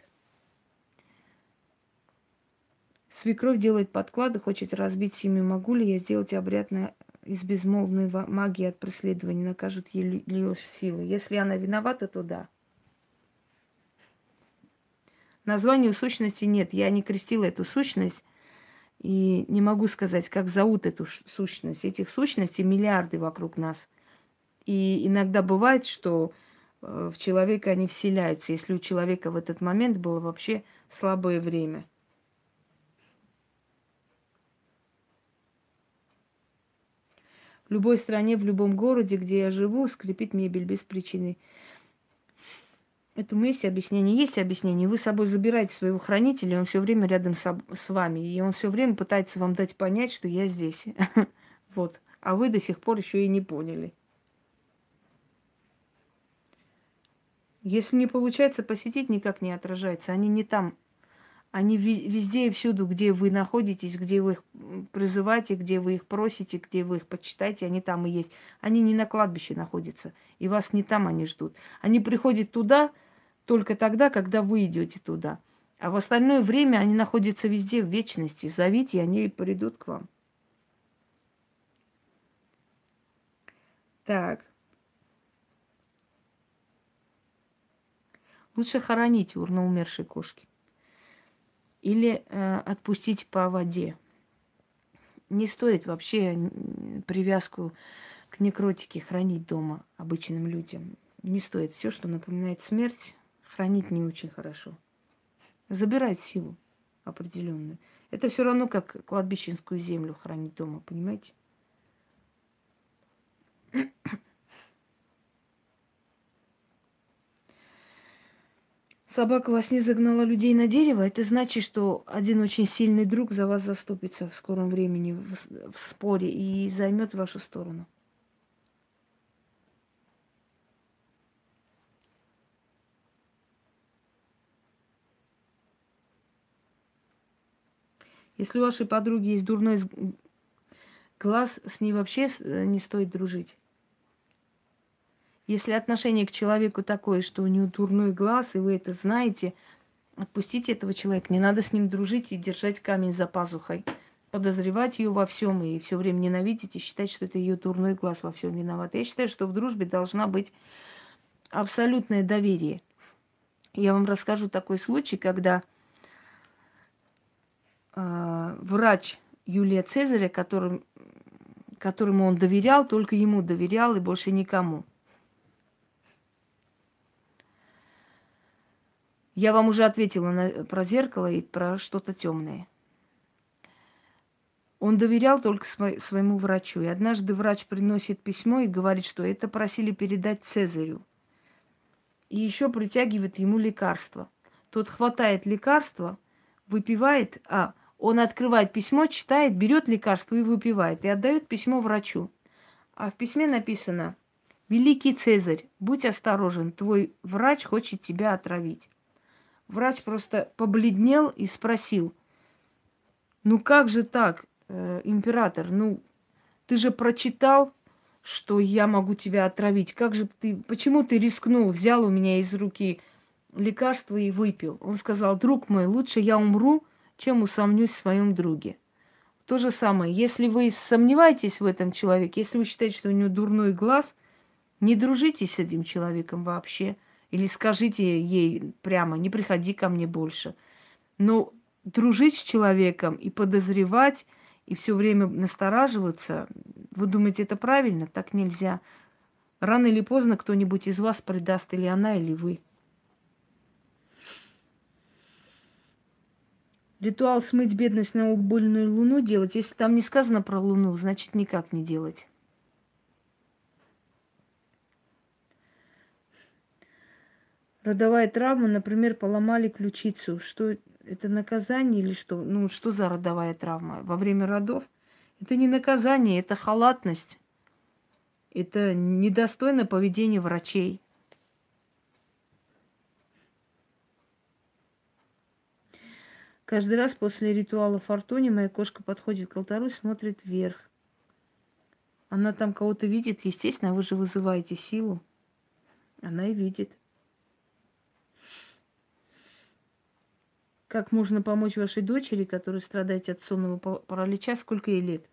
Свекровь делает подклады, хочет разбить семью. Могу ли я сделать обряд на... из безмолвной магии от преследования? Накажут ей ее силы. Если она виновата, то да. Названия у сущности нет. Я не крестила эту сущность и не могу сказать, как зовут эту сущность. Этих сущностей миллиарды вокруг нас. И иногда бывает, что в человека они вселяются, если у человека в этот момент было вообще слабое время. В любой стране, в любом городе, где я живу, скрипит мебель без причины. Этому есть объяснение, есть объяснение. Вы с собой забираете своего хранителя, он все время рядом с вами. И он все время пытается вам дать понять, что я здесь. Вот. А вы до сих пор еще и не поняли. Если не получается посетить, никак не отражается. Они не там. Они везде и всюду, где вы находитесь, где вы их призываете, где вы их просите, где вы их почитаете, они там и есть. Они не на кладбище находятся, и вас не там они ждут. Они приходят туда только тогда, когда вы идете туда. А в остальное время они находятся везде, в вечности. Зовите, и они придут к вам. Так. Лучше хоронить урну умершей кошки или э, отпустить по воде. Не стоит вообще привязку к некротике хранить дома обычным людям. Не стоит. Все, что напоминает смерть, хранить не очень хорошо. Забирает силу определенную. Это все равно как кладбищенскую землю хранить дома, понимаете? Собака во сне загнала людей на дерево. Это значит, что один очень сильный друг за вас заступится в скором времени в, в споре и займет вашу сторону. Если у вашей подруги есть дурной Глаз с ней вообще не стоит дружить. Если отношение к человеку такое, что у него дурной глаз, и вы это знаете, отпустите этого человека. Не надо с ним дружить и держать камень за пазухой. Подозревать ее во всем и все время ненавидеть, и считать, что это ее дурной глаз во всем виноват. Я считаю, что в дружбе должна быть абсолютное доверие. Я вам расскажу такой случай, когда э, врач Юлия Цезаря, которым, которому он доверял, только ему доверял и больше никому. Я вам уже ответила на, про зеркало и про что-то темное. Он доверял только сво- своему врачу. И однажды врач приносит письмо и говорит, что это просили передать Цезарю. И еще притягивает ему лекарство. Тот хватает лекарство, выпивает, а он открывает письмо, читает, берет лекарство и выпивает. И отдает письмо врачу. А в письме написано: «Великий Цезарь, будь осторожен, твой врач хочет тебя отравить». Врач просто побледнел и спросил: «Ну как же так, э, император? Ну ты же прочитал, что я могу тебя отравить. Как же ты, почему ты рискнул, взял у меня из руки лекарство и выпил?» Он сказал: «Друг мой, лучше я умру, чем усомнюсь в своем друге». То же самое, если вы сомневаетесь в этом человеке, если вы считаете, что у него дурной глаз, не дружите с этим человеком вообще. Или скажите ей прямо: не приходи ко мне больше. Но дружить с человеком и подозревать, и все время настораживаться, вы думаете, это правильно? Так нельзя. Рано или поздно кто-нибудь из вас предаст, или она, или вы. Ритуал смыть бедность на убыльную луну делать. Если там не сказано про луну, значит никак не делать. Родовая травма, например, поломали ключицу. Что это, наказание или что? Ну, что за родовая травма? Во время родов это не наказание, это халатность. Это недостойное поведение врачей. Каждый раз после ритуала фортуни моя кошка подходит к алтарю и смотрит вверх. Она там кого-то видит, естественно, вы же вызываете силу. Она и видит. Как можно помочь вашей дочери, которая страдает от сонного паралича? Сколько ей лет?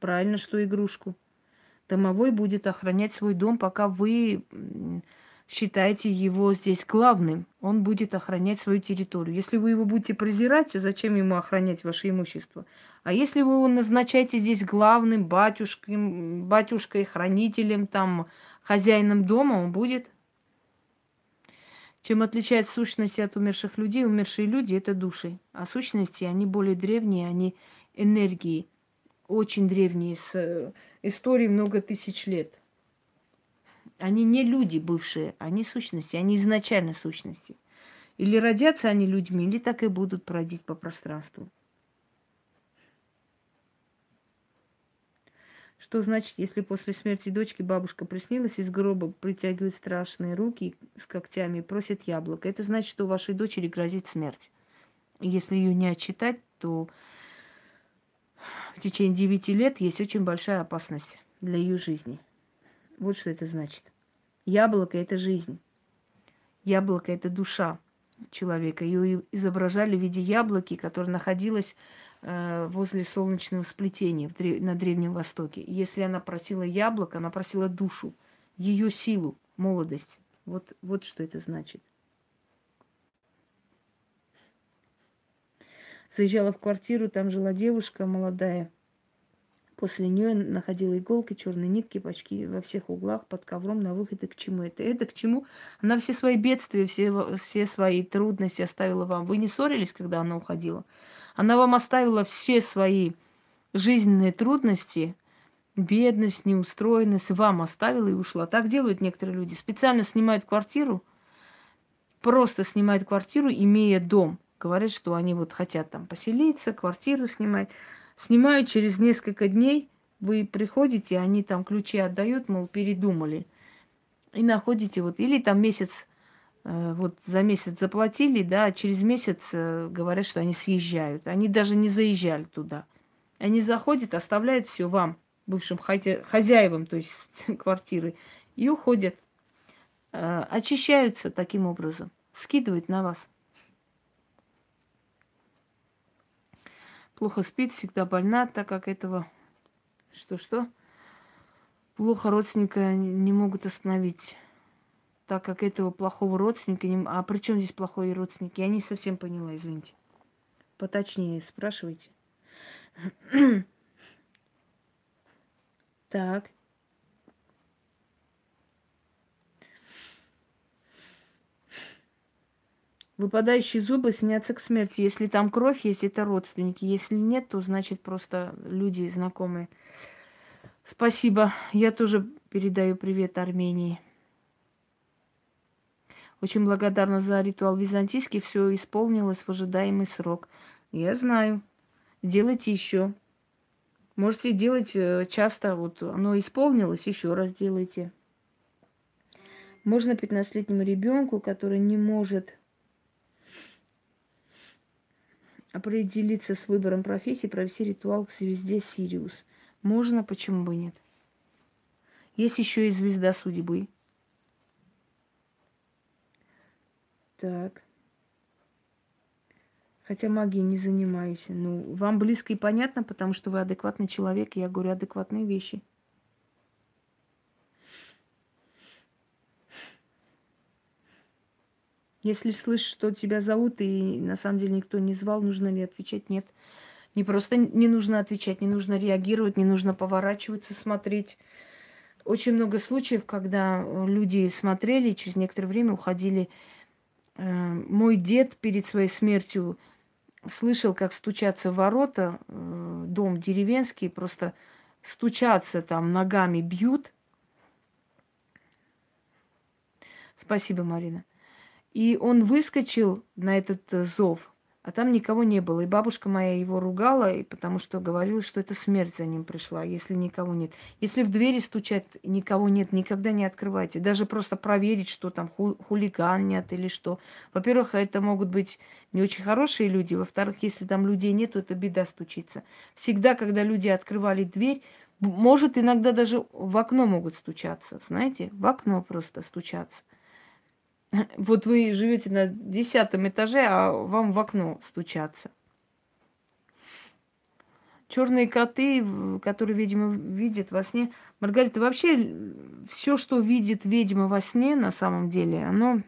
Правильно, что игрушку. Домовой будет охранять свой дом, пока вы считаете его здесь главным. Он будет охранять свою территорию. Если вы его будете презирать, то зачем ему охранять ваше имущество? А если вы его назначаете здесь главным, батюшкой, батюшкой, хранителем, там, хозяином дома, он будет... Чем отличает сущности от умерших людей? Умершие люди – это души. А сущности, они более древние, они энергии. Очень древние, с историей много тысяч лет. Они не люди бывшие, они сущности, они изначально сущности. Или родятся они людьми, или так и будут бродить по пространству. Что значит, если после смерти дочки бабушка приснилась, из гроба притягивает страшные руки с когтями и просит яблоко? Это значит, что вашей дочери грозит смерть. Если ее не отчитать, то в течение девяти лет есть очень большая опасность для ее жизни. Вот что это значит. Яблоко – это жизнь. Яблоко – это душа человека. Ее изображали в виде яблоки, которая находилась возле солнечного сплетения на Древнем Востоке. Если она просила яблоко, она просила душу, ее силу, молодость. Вот, вот что это значит. Заезжала в квартиру, там жила девушка молодая. После нее находила иголки, черные нитки, пачки во всех углах, под ковром, на выходе. К чему это? Это к чему? Она все свои бедствия, все, все свои трудности оставила вам. Вы не ссорились, когда она уходила? Она вам оставила все свои жизненные трудности, бедность, неустроенность, вам оставила и ушла. Так делают некоторые люди. Специально снимают квартиру, просто снимают квартиру, имея дом. Говорят, что они вот хотят там поселиться, квартиру снимать. Снимают, через несколько дней вы приходите, они там ключи отдают, мол, передумали. И находите вот, или там месяц вот за месяц заплатили, да, а через месяц говорят, что они съезжают. Они даже не заезжали туда. Они заходят, оставляют все вам, бывшим хозя... хозяевам, то есть квартиры, и уходят. Очищаются таким образом, скидывают на вас. Плохо спит, всегда больна, так как этого... Что-что? Плохо родственника не могут остановить, так как этого плохого родственника... Не... А при чем здесь плохой родственник? Я не совсем поняла, извините. Поточнее спрашивайте. Так. Выпадающие зубы снятся к смерти. Если там кровь есть, это родственники. Если нет, то значит просто люди знакомые. Спасибо. Я тоже передаю привет Армении. Очень благодарна за ритуал византийский. Все исполнилось в ожидаемый срок. Я знаю. Делайте еще. Можете делать часто. Вот оно исполнилось, еще раз делайте. Можно пятнадцатилетнему ребенку, который не может определиться с выбором профессии, провести ритуал к звезде Сириус. Можно, почему бы нет? Есть еще и звезда судьбы. Так. Хотя магией не занимаюсь. Ну, вам близко и понятно, потому что вы адекватный человек, и я говорю адекватные вещи. Если слышишь, что тебя зовут, и на самом деле никто не звал, нужно ли отвечать? Нет. Не просто не нужно отвечать, не нужно реагировать, не нужно поворачиваться, смотреть. Очень много случаев, когда люди смотрели, и через некоторое время уходили. Мой дед перед своей смертью слышал, как стучатся в ворота, дом деревенский, просто стучатся там, ногами бьют. Спасибо, Марина. И он выскочил на этот зов, а там никого не было. И бабушка моя его ругала, и потому что говорила, что это смерть за ним пришла, если никого нет. Если в двери стучат, никого нет, никогда не открывайте. Даже просто проверить, что там ху- хулиганят или что. Во-первых, это могут быть не очень хорошие люди. Во-вторых, если там людей нет, то это беда стучится. Всегда, когда люди открывали дверь, может, иногда даже в окно могут стучаться. Знаете, в окно просто стучаться. Вот вы живете на десятом этаже, а вам в окно стучатся. Черные коты, которые ведьма видит во сне. Маргарита, вообще все, что видит ведьма во сне, на самом деле, оно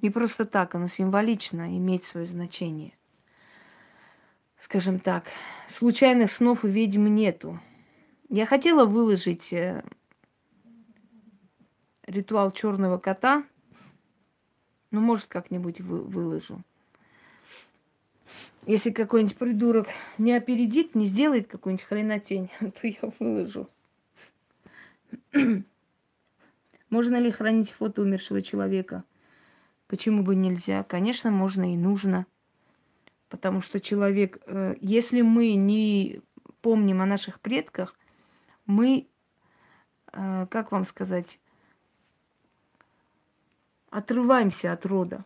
не просто так, оно символично, имеет свое значение. Скажем так, случайных снов у ведьм нету. Я хотела выложить ритуал черного кота. Ну, может, как-нибудь вы, выложу. Если какой-нибудь придурок не опередит, не сделает какую-нибудь хренотень, то я выложу. Можно ли хранить фото умершего человека? Почему бы нельзя? Конечно, можно и нужно. Потому что человек... Если мы не помним о наших предках, мы, как вам сказать... отрываемся от рода.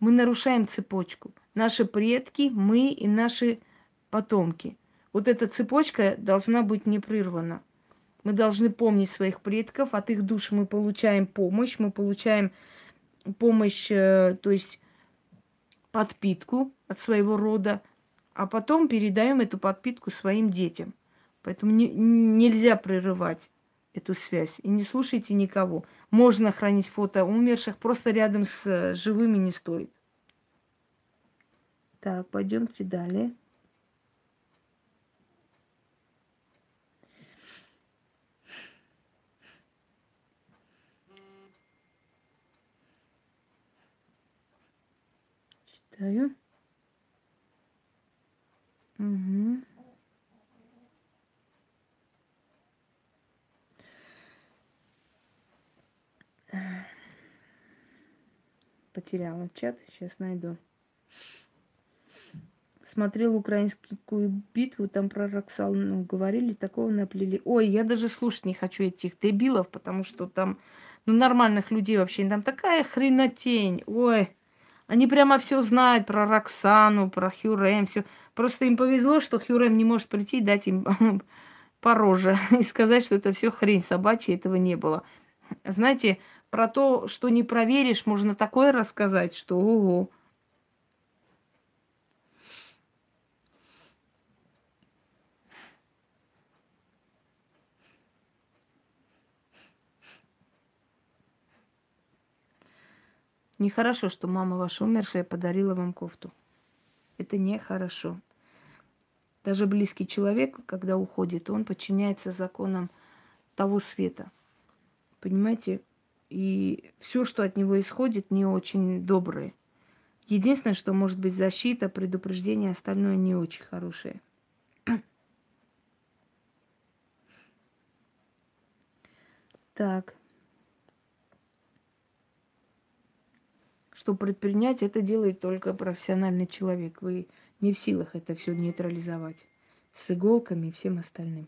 Мы нарушаем цепочку. Наши предки, мы и наши потомки. Вот эта цепочка должна быть не прервана. Мы должны помнить своих предков. От их душ мы получаем помощь. Мы получаем помощь, то есть подпитку от своего рода. А потом передаем эту подпитку своим детям. Поэтому не, нельзя прерывать эту связь. И не слушайте никого. Можно хранить фото умерших, просто рядом с живыми не стоит. Так, пойдемте далее. Читаю. Угу. Потеряла чат, сейчас найду. Смотрела украинскую битву, там про Роксану говорили, такого наплели. Ой, я даже слушать не хочу этих дебилов, потому что там Но нормальных людей вообще там такая хренотень. Ой, они прямо все знают про Роксану, про Хюрем, все. Просто им повезло, что Хюрем не может прийти и дать им по роже и сказать, что это все хрень собачья, этого не было. Знаете, про то, что не проверишь, можно такое рассказать, что ого. Нехорошо, что мама ваша умершая подарила вам кофту. Это нехорошо. Даже близкий человек, когда уходит, он подчиняется законам того света. Понимаете? И все, что от него исходит, не очень доброе. Единственное, что может быть защита, предупреждение, остальное не очень хорошее. Так. Что предпринять, это делает только профессиональный человек. Вы не в силах это все нейтрализовать. С иголками и всем остальным.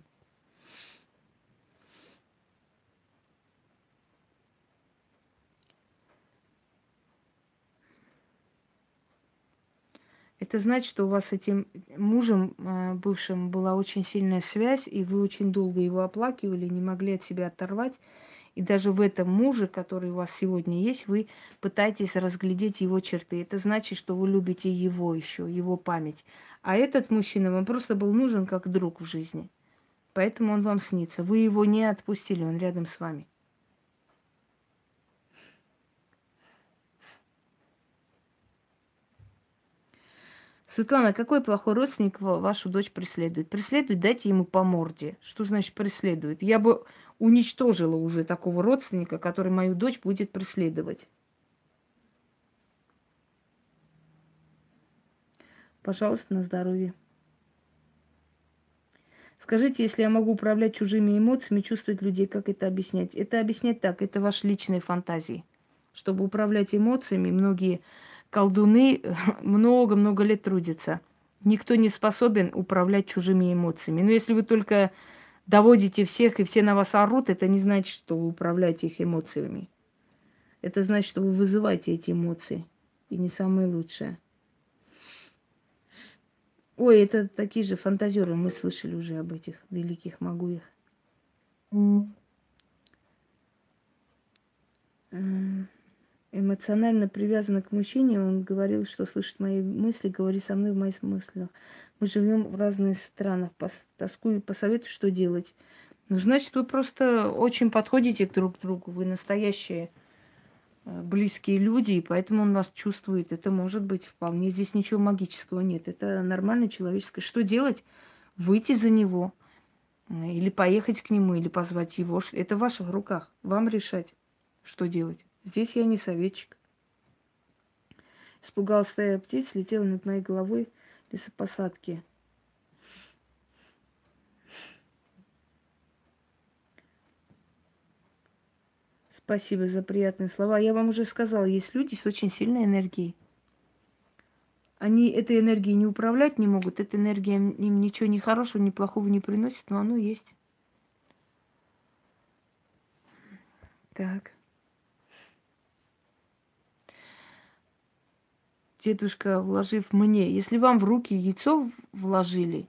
Это значит, что у вас с этим мужем бывшим была очень сильная связь, и вы очень долго его оплакивали, не могли от себя оторвать. И даже в этом муже, который у вас сегодня есть, вы пытаетесь разглядеть его черты. Это значит, что вы любите его еще, его память. А этот мужчина вам просто был нужен как друг в жизни. Поэтому он вам снится. Вы его не отпустили, он рядом с вами. Светлана, какой плохой родственник вашу дочь преследует? Преследует, дайте ему по морде. Что значит преследует? Я бы уничтожила уже такого родственника, который мою дочь будет преследовать. Пожалуйста, на здоровье. Скажите, если я могу управлять чужими эмоциями, чувствовать людей, как это объяснять? Это объяснять так, это ваши личные фантазии. Чтобы управлять эмоциями, многие колдуны много-много лет трудятся. Никто не способен управлять чужими эмоциями. Но если вы только доводите всех, и все на вас орут, это не значит, что вы управляете их эмоциями. Это значит, что вы вызываете эти эмоции. И не самые лучшие. Ой, это такие же фантазеры. Мы слышали уже об этих великих могуях. Эмоционально привязана к мужчине, он говорил, что слышит мои мысли, говорит со мной в моих мыслях. Мы живем в разных странах, тоскую, посоветую, что делать. Ну, значит, вы просто очень подходите друг к другу, вы настоящие близкие люди, и поэтому он вас чувствует. Это может быть вполне, здесь ничего магического нет, это нормально человеческое. Что делать? Выйти за него, или поехать к нему, или позвать его. Это в ваших руках, вам решать, что делать. Здесь я не советчик. Испугалась стая птиц, летела над моей головой лесопосадки. Спасибо за приятные слова. Я вам уже сказала, есть люди с очень сильной энергией. Они этой энергией не управлять не могут. Эта энергия им ничего ни хорошего, ни плохого не приносит, но оно есть. Так. Дедушка, вложив мне, если вам в руки яйцо вложили,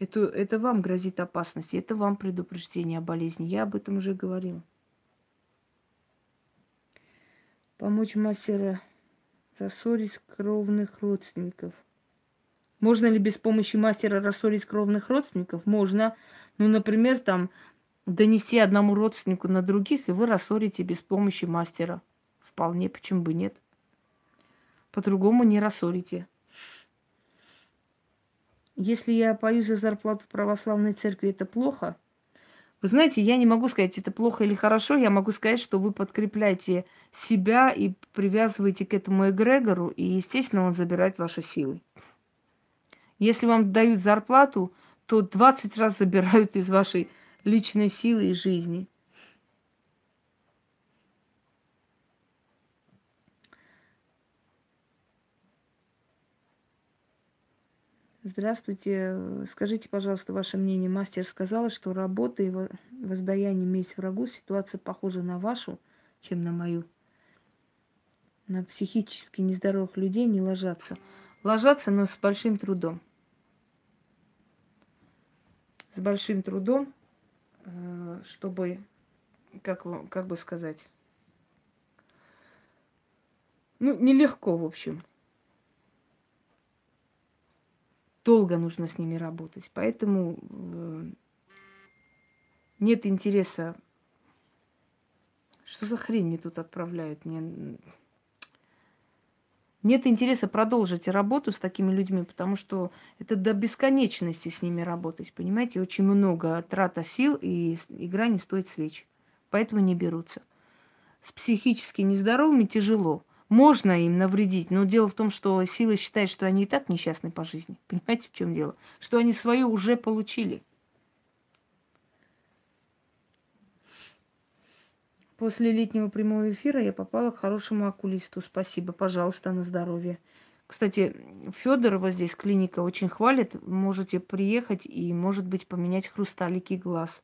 это, это вам грозит опасность, это вам предупреждение о болезни. Я об этом уже говорила. Помочь мастеру рассорить кровных родственников. Можно ли без помощи мастера рассорить кровных родственников? Можно. Ну, например, там донести одному родственнику на других, и вы рассорите без помощи мастера. Вполне, почему бы нет? По-другому не рассорите. Если я пою за зарплату в православной церкви, это плохо? Вы знаете, я не могу сказать, это плохо или хорошо. Я могу сказать, что вы подкрепляете себя и привязываете к этому эгрегору, и, естественно, он забирает ваши силы. Если вам дают зарплату, то двадцать раз забирают из вашей личной силы и жизни. Здравствуйте. Скажите, пожалуйста, ваше мнение. Мастер сказала, что работа и воздаяние месть врагу, ситуация похожа на вашу, чем на мою. На психически нездоровых людей не ложатся. Ложатся, но с большим трудом. С большим трудом, чтобы, как, как бы сказать, ну, нелегко, в общем. Долго нужно с ними работать. Поэтому нет интереса. Что за хрень мне тут отправляют? Мне... Нет интереса продолжить работу с такими людьми, потому что это до бесконечности с ними работать, понимаете? Очень много трата сил, и игра не стоит свеч. Поэтому не берутся. С психически нездоровыми тяжело. Можно им навредить, но дело в том, что сила считает, что они и так несчастны по жизни. Понимаете, в чем дело? Что они свое уже получили. После летнего прямого эфира я попала к хорошему окулисту. Спасибо, пожалуйста, на здоровье. Кстати, Фёдорова здесь клиника очень хвалит. Можете приехать и, может быть, поменять хрусталики глаз.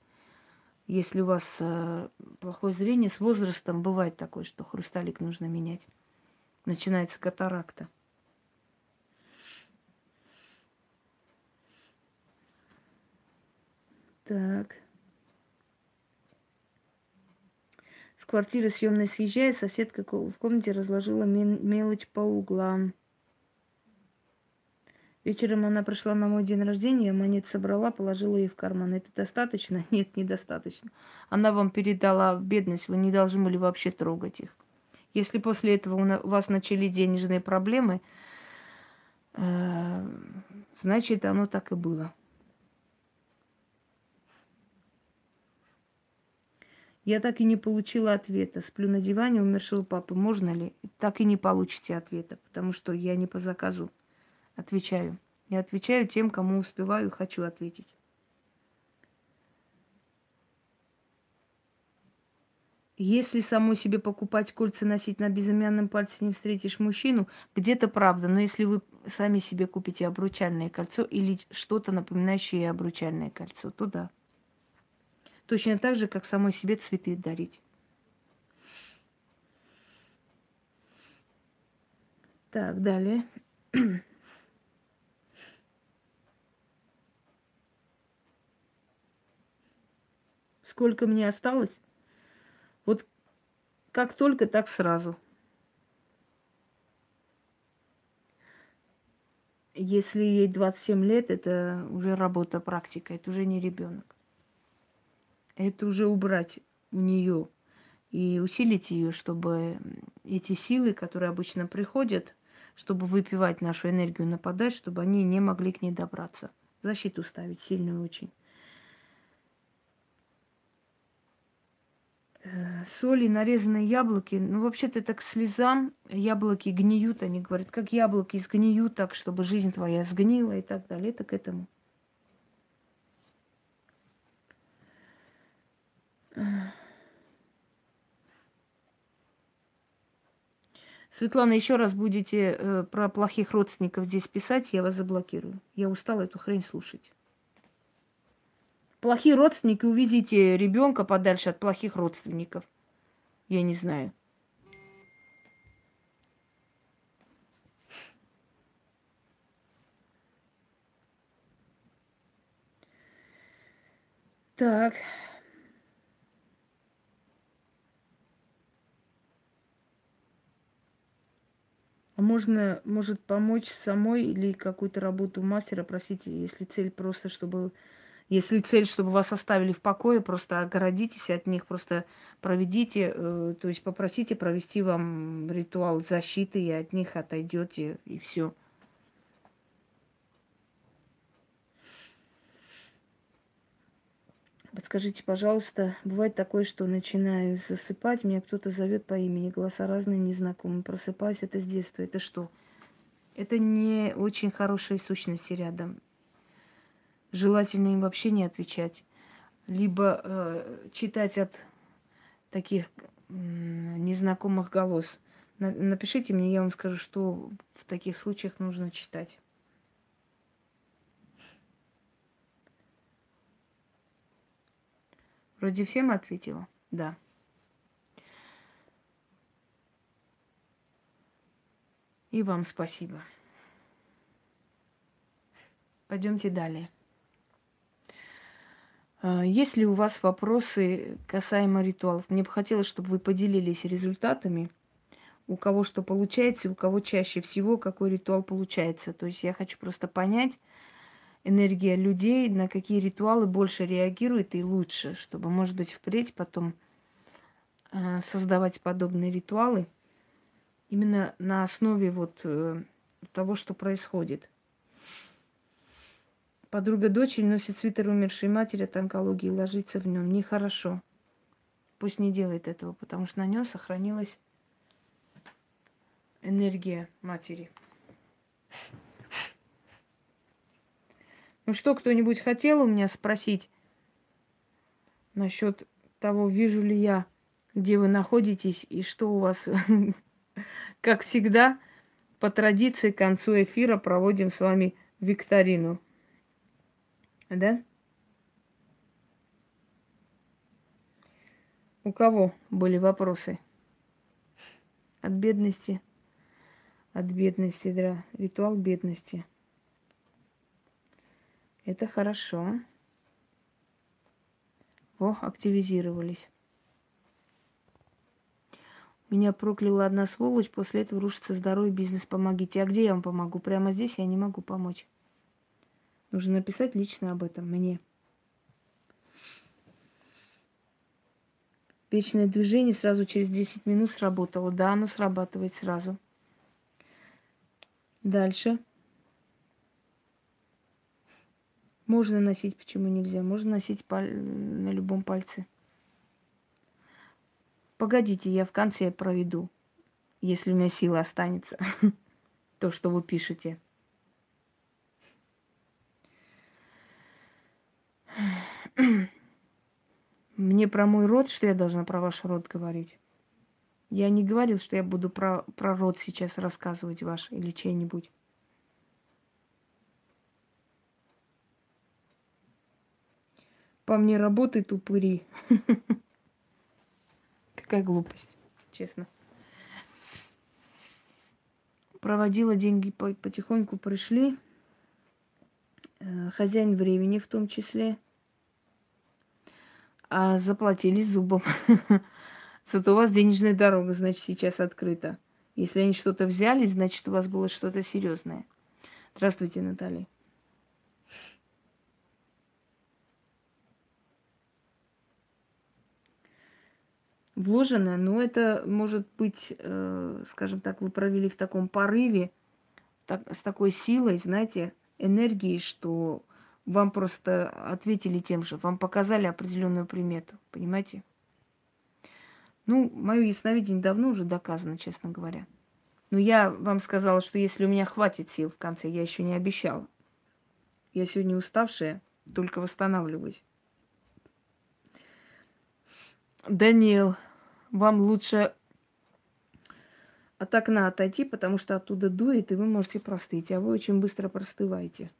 Если у вас э, плохое зрение, с возрастом бывает такое, что хрусталик нужно менять. Начинается катаракта. Так... Квартира съемная съезжает, соседка в комнате разложила мелочь по углам. Вечером она пришла на мой день рождения, монет собрала, положила ей в карман. Это достаточно? Нет, недостаточно. Она вам передала бедность, вы не должны были вообще трогать их. Если после этого у вас начались денежные проблемы, значит, оно так и было. Я так и не получила ответа. Сплю на диване, умершего папы. Можно ли? Так и не получите ответа, потому что я не по заказу отвечаю. Я отвечаю тем, кому успеваю и хочу ответить. Если самой себе покупать кольца, носить на безымянном пальце, не встретишь мужчину, где-то правда. Но если вы сами себе купите обручальное кольцо или что-то напоминающее обручальное кольцо, то да. Точно так же, как самой себе цветы дарить. Так, далее. Сколько мне осталось? Вот как только, так сразу. Если ей двадцать семь лет, это уже работа, практика, это уже не ребенок. Это уже убрать у нее и усилить ее, чтобы эти силы, которые обычно приходят, чтобы выпивать нашу энергию, нападать, чтобы они не могли к ней добраться. Защиту ставить сильную очень. Соли, нарезанные яблоки. Ну, вообще-то это к слезам. Яблоки гниют, они говорят, как яблоки сгниют так, чтобы жизнь твоя сгнила и так далее. Это к этому. Светлана, еще раз будете э, про плохих родственников здесь писать, я вас заблокирую. Я устала эту хрень слушать. Плохие родственники, увезите ребенка подальше от плохих родственников. Я не знаю. Так. А можно, может, помочь самой или какую-то работу мастера просить, если цель просто, чтобы... Если цель, чтобы вас оставили в покое, просто огородитесь от них, просто проведите, э, то есть попросите провести вам ритуал защиты, и от них отойдете, и все. Подскажите, пожалуйста, бывает такое, что начинаю засыпать, меня кто-то зовет по имени, голоса разные, незнакомые, просыпаюсь, это с детства. Это что? Это не очень хорошие сущности рядом. Желательно им вообще не отвечать. Либо э, читать от таких э, незнакомых голосов. Напишите мне, я вам скажу, что в таких случаях нужно читать. Вроде всем ответила? Да. И вам спасибо. Пойдемте далее. Есть ли у вас вопросы касаемо ритуалов? Мне бы хотелось, чтобы вы поделились результатами, у кого что получается, у кого чаще всего какой ритуал получается. То есть я хочу просто понять, энергия людей на какие ритуалы больше реагирует и лучше, чтобы, может быть, впредь потом создавать подобные ритуалы именно на основе вот того, что происходит. Подруга дочери носит свитер умершей матери от онкологии, ложится в нем. Нехорошо. Пусть не делает этого, потому что на нем сохранилась энергия матери. Ну что, кто-нибудь хотел у меня спросить насчет того, вижу ли я, где вы находитесь и что у вас, как всегда, по традиции к концу эфира проводим с вами викторину. Да? У кого были вопросы? От бедности. От бедности, да. Ритуал бедности. Это хорошо. О, активизировались. Меня прокляла одна сволочь, после этого рушится здоровье, бизнес, помогите. А где я вам помогу? Прямо здесь я не могу помочь. Нужно написать лично об этом мне. Вечное движение сразу через десять минут сработало. Да, оно срабатывает сразу. Дальше. Можно носить, почему нельзя? Можно носить паль... на любом пальце. Погодите, я в конце проведу, если у меня сила останется, то, что вы пишете. Мне про мой род, что я должна про ваш род говорить? Я не говорил, что я буду про, про род сейчас рассказывать ваш или чей-нибудь. По мне работает упыри. Какая глупость, честно. Проводила деньги, потихоньку пришли. Хозяин времени в том числе. А заплатили зубом. Зато у вас денежная дорога, значит, сейчас открыта. Если они что-то взяли, значит, у вас было что-то серьезное. Здравствуйте, Наталья. Вложено, но это может быть, э, скажем так, вы провели в таком порыве, так, с такой силой, знаете, энергией, что... Вам просто ответили тем же, вам показали определенную примету, понимаете? Ну, мое ясновидение давно уже доказано, честно говоря. Но я вам сказала, что если у меня хватит сил в конце, я еще не обещала. Я сегодня уставшая, только восстанавливаюсь. Даниил, вам лучше от окна отойти, потому что оттуда дует, и вы можете простыть, а вы очень быстро простываете.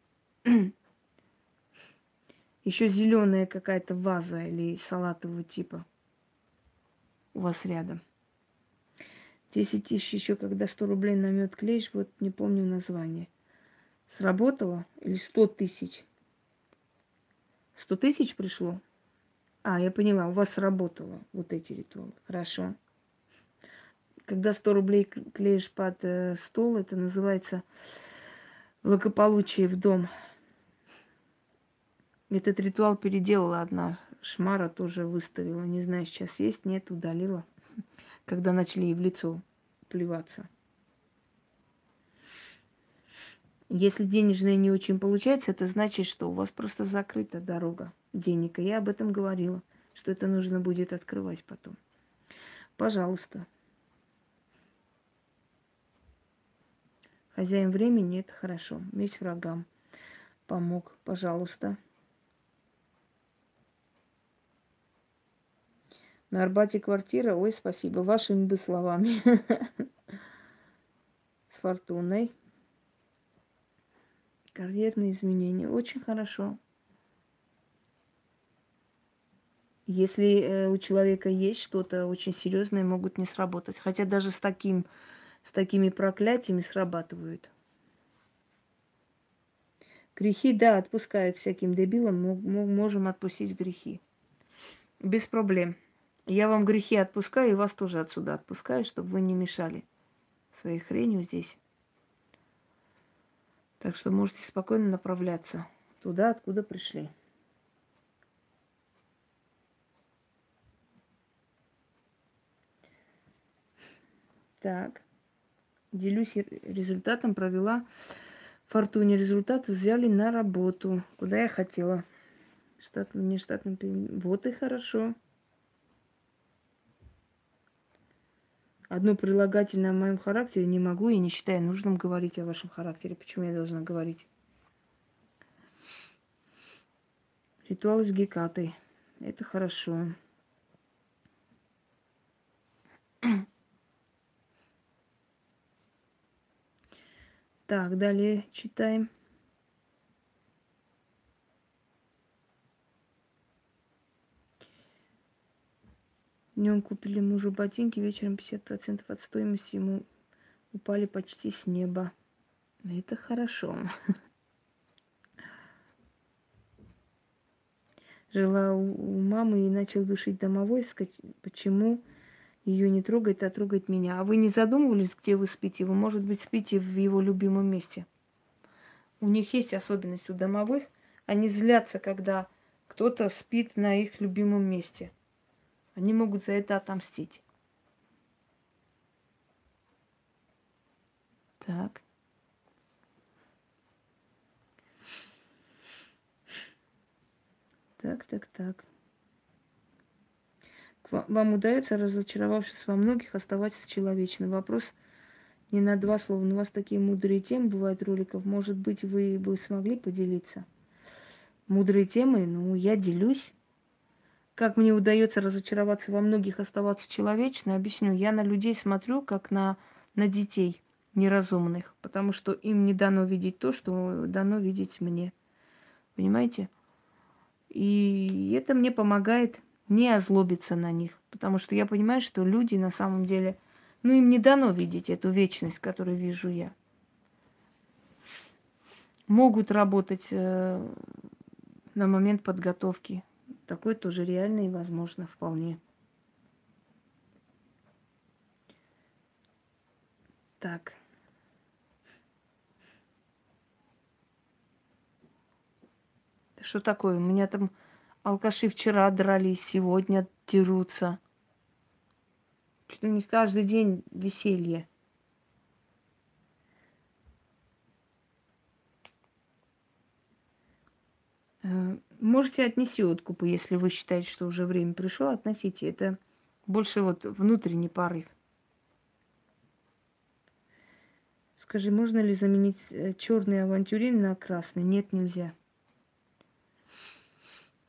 Еще зеленая какая-то ваза или салатового типа у вас рядом. десять тысяч еще, когда сто рублей на мед клеишь, вот не помню название. Сработало? Или сто тысяч? сто тысяч пришло? А, я поняла, у вас сработало вот эти ритуалы. Хорошо. Когда сто рублей клеишь под э, стол, это называется благополучие в дом. Этот ритуал переделала одна шмара, тоже выставила. Не знаю, сейчас есть, нет, удалила. Когда начали ей в лицо плеваться. Если денежное не очень получается, это значит, что у вас просто закрыта дорога денег. И я об этом говорила, что это нужно будет открывать потом. Пожалуйста. Хозяин времени, это хорошо. Месть врагам помог, пожалуйста. На Арбате квартира, ой, спасибо, вашими бы словами. С фортуной. Карьерные изменения, очень хорошо. Если у человека есть что-то очень серьезное, могут не сработать. Хотя даже с таким, с с такими проклятиями срабатывают. Грехи, да, отпускают всяким дебилам, мы можем отпустить грехи. Без проблем. Я вам грехи отпускаю и вас тоже отсюда отпускаю, чтобы вы не мешали своей хренью здесь. Так что можете спокойно направляться туда, откуда пришли. Так. Делюсь результатом, провела фортуне. Результат взяли на работу, куда я хотела. Штатным, нештатным перемен. Вот и хорошо. Одно прилагательное о моем характере не могу и не считаю нужным говорить о вашем характере. Почему я должна говорить? Ритуал с Гекатой. Это хорошо. Так, далее читаем. Днем купили мужу ботинки, вечером пятьдесят процентов от стоимости ему упали почти с неба. Это хорошо. Жила у мамы и начал душить домовой, почему ее не трогает, а трогает меня. А вы не задумывались, где вы спите? Вы, может быть, спите в его любимом месте. У них есть особенность у домовых. Они злятся, когда кто-то спит на их любимом месте. Они могут за это отомстить. Так. Так, так, так. Вам удается, разочаровавшись во многих, оставаться человечным. Вопрос не на два слова. У вас такие мудрые темы бывают роликов. Может быть, вы бы смогли поделиться? Мудрые темы? Ну, я делюсь. Как мне удается разочароваться во многих, оставаться человечным, объясню. Я на людей смотрю, как на, на детей неразумных, потому что им не дано видеть то, что дано видеть мне. Понимаете? И это мне помогает не озлобиться на них, потому что я понимаю, что люди на самом деле, ну, им не дано видеть эту вечность, которую вижу я. Могут работать э, на момент подготовки. Такое тоже реально и возможно вполне. Так. Что такое? У меня там алкаши вчера дрались, сегодня дерутся. Что-то у них каждый день веселье. Можете отнести откупы, если вы считаете, что уже время пришло, относите. Это больше вот внутренний порыв. Скажи, можно ли заменить черный авантюрин на красный? Нет, нельзя.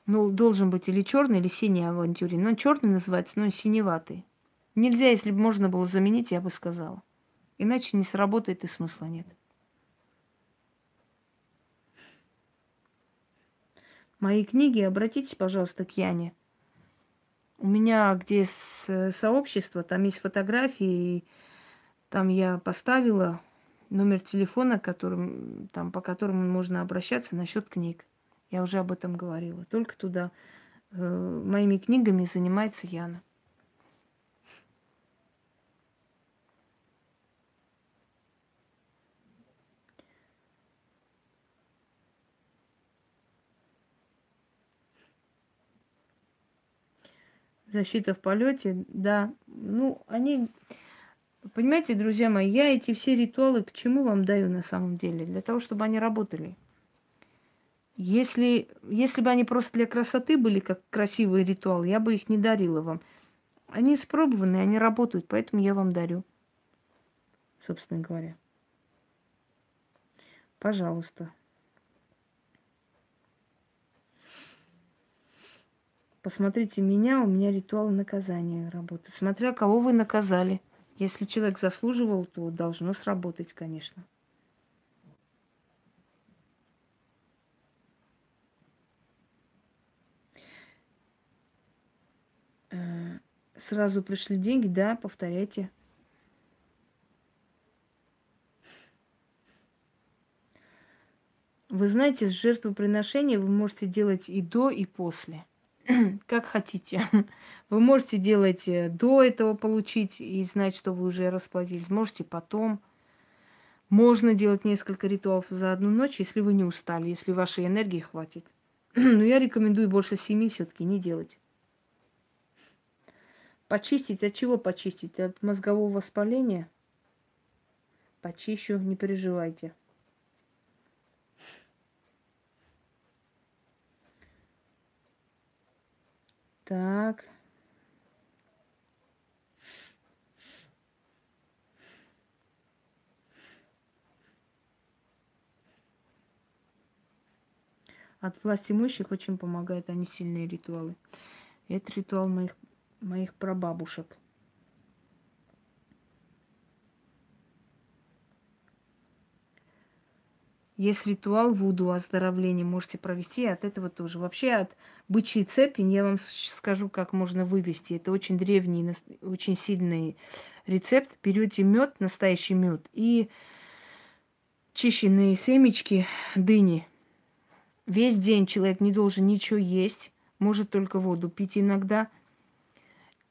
Ну, должен быть или черный, или синий авантюрин. Но черный называется, но синеватый. Нельзя, если бы можно было заменить, я бы сказала. Иначе не сработает и смысла нет. Мои книги, обратитесь, пожалуйста, к Яне. У меня где сообщество, там есть фотографии, там я поставила номер телефона, которым, там, по которому можно обращаться насчет книг. Я уже об этом говорила. Только туда э, моими книгами занимается Яна. Защита в полете, да. Ну, они... Понимаете, друзья мои, я эти все ритуалы к чему вам даю на самом деле? Для того, чтобы они работали. Если, если бы они просто для красоты были, как красивый ритуал, я бы их не дарила вам. Они испробованы, они работают, поэтому я вам дарю. Собственно говоря. Пожалуйста. Посмотрите меня, у меня ритуал наказания работает. Смотря кого вы наказали. Если человек заслуживал, то должно сработать, конечно. Сразу пришли деньги, да, повторяйте. Вы знаете, с жертвоприношения вы можете делать и до, и после. Как хотите. Вы можете делать до этого получить и знать, что вы уже расплодились. Можете потом. Можно делать несколько ритуалов за одну ночь, если вы не устали, если вашей энергии хватит. Но я рекомендую больше семи все-таки не делать. Почистить? От чего почистить? От мозгового воспаления? Почищу, не переживайте. Так. От власть имущих очень помогают они сильные ритуалы. Это ритуал моих, моих прабабушек. Есть ритуал вуду оздоровления, можете провести от этого тоже. Вообще от бычьей цепи я вам скажу, как можно вывести. Это очень древний, очень сильный рецепт. Берете мед, настоящий мед, и чищенные семечки дыни. Весь день человек не должен ничего есть, может только воду пить иногда,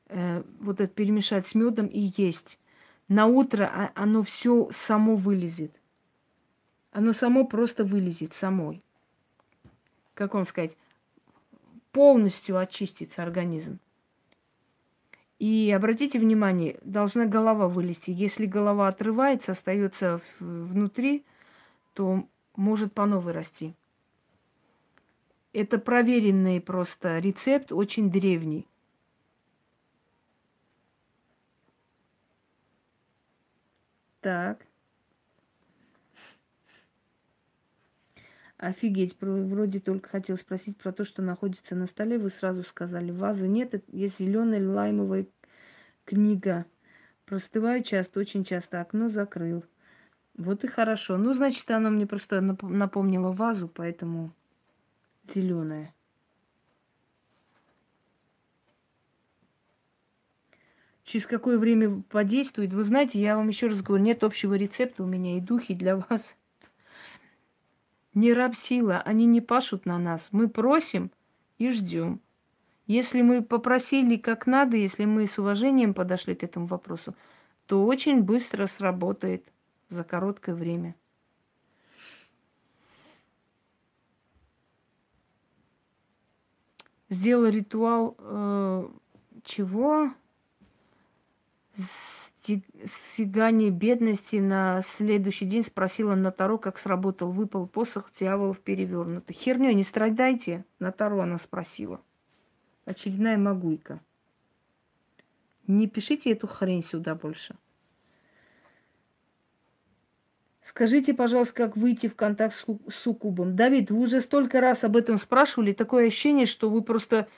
э, вот это перемешать с медом и есть. На утро оно все само вылезет. Оно само просто вылезет самой. Как вам сказать? Полностью очистится организм. И обратите внимание, должна голова вылезти. Если голова отрывается, остается внутри, то может по новой расти. Это проверенный просто рецепт, очень древний. Так. Офигеть, вроде только хотела спросить про то, что находится на столе. Вы сразу сказали, вазы нет, есть зеленая лаймовая книга. Простываю часто, очень часто, окно закрыл. Вот и хорошо. Ну, значит, она мне просто напомнила вазу, поэтому зеленая. Через какое время подействует? Вы знаете, я вам еще раз говорю, нет общего рецепта у меня и духи для вас. Не раб сила, они не пашут на нас. Мы просим и ждем. Если мы попросили как надо, если мы с уважением подошли к этому вопросу, то очень быстро сработает за короткое время. Сделала ритуал э, чего? Стягание бедности. На следующий день спросила на Таро, как сработал выпал посох дьяволов перевернутый. Херню не страдайте, на Таро она спросила. Очередная могуйка. Не пишите эту хрень сюда больше. Скажите, пожалуйста, как выйти в контакт с суккубом? Давид, вы уже столько раз об этом спрашивали. Такое ощущение, что вы просто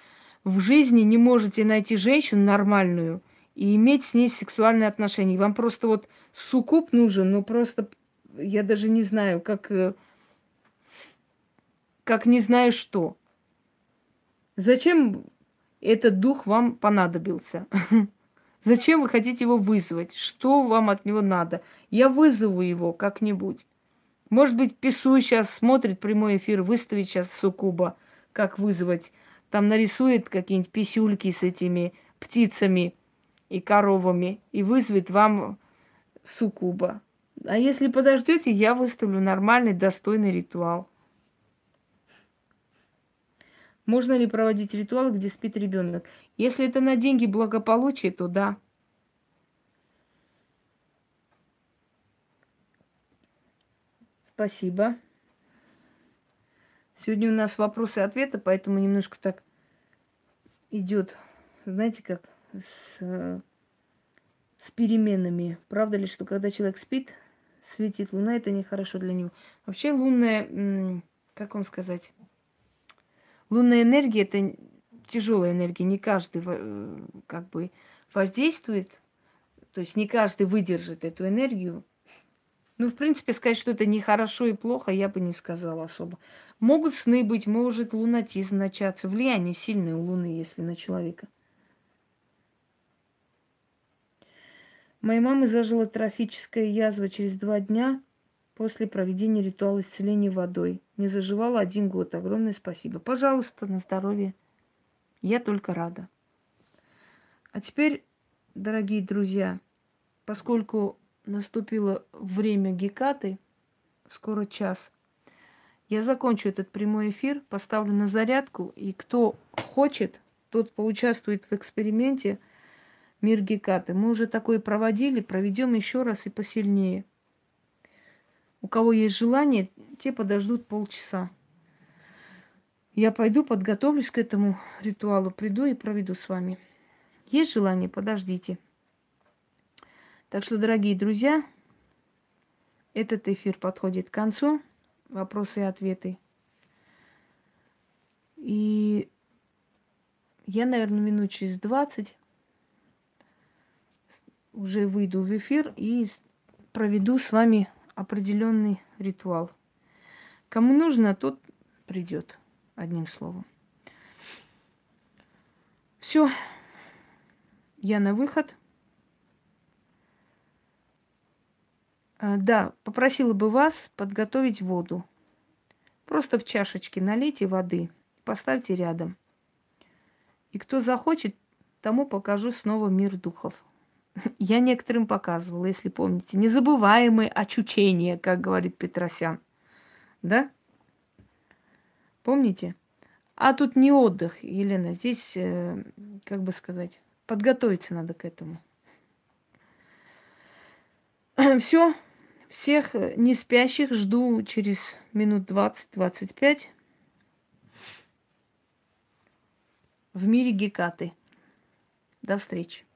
в жизни не можете найти женщину нормальную и иметь с ней сексуальные отношения. Вам просто вот суккуб нужен, ну просто я даже не знаю, как, как не знаю что. Зачем этот дух вам понадобился? Зачем вы хотите его вызвать? Что вам от него надо? Я вызову его как-нибудь. Может быть, Пису сейчас смотрит прямой эфир, выставит сейчас суккуба, как вызвать. Там нарисует какие-нибудь писюльки с этими птицами и коровами, и вызовет вам суккуба. А если подождете, я выставлю нормальный, достойный ритуал. Можно ли проводить ритуал, где спит ребенок? Если это на деньги благополучия, то да. Спасибо. Сегодня у нас вопросы и ответы, поэтому немножко так идет, знаете, как с, с переменами. Правда ли, что когда человек спит, светит луна, это нехорошо для него? Вообще лунная, как вам сказать, лунная энергия – это тяжелая энергия, не каждый как бы воздействует, то есть не каждый выдержит эту энергию. Ну, в принципе, сказать, что это нехорошо и плохо, я бы не сказала особо. Могут сны быть, может лунатизм начаться, влияние сильное у Луны, если на человека. Моей мамы зажила трофическая язва через два дня. после проведения ритуала исцеления водой. Не заживала один год. Огромное спасибо. Пожалуйста, на здоровье. Я только рада. А теперь, дорогие друзья, поскольку наступило время Гекаты, скоро час, я закончу этот прямой эфир, поставлю на зарядку, и кто хочет, тот поучаствует в эксперименте «Мир Гекаты». Мы уже такое проводили, проведем еще раз и посильнее. У кого есть желание, те подождут полчаса. Я пойду, подготовлюсь к этому ритуалу, приду и проведу с вами. Есть желание? Подождите. Так что, дорогие друзья, этот эфир подходит к концу. Вопросы и ответы. И я, наверное, минут через двадцать уже выйду в эфир и проведу с вами определенный ритуал. Кому нужно, тот придет, одним словом. Все. Я на выход. А, да, попросила бы вас подготовить воду. Просто в чашечке налейте воды, поставьте рядом. И кто захочет, тому покажу снова «Мир духов». Я некоторым показывала, если помните. Незабываемое очучение, как говорит Петросян. Да? Помните? А тут не отдых, Елена. Здесь, как бы сказать, подготовиться надо к этому. Все. Всех не спящих жду через минут двадцать-двадцать пять в мире Гекаты. До встречи.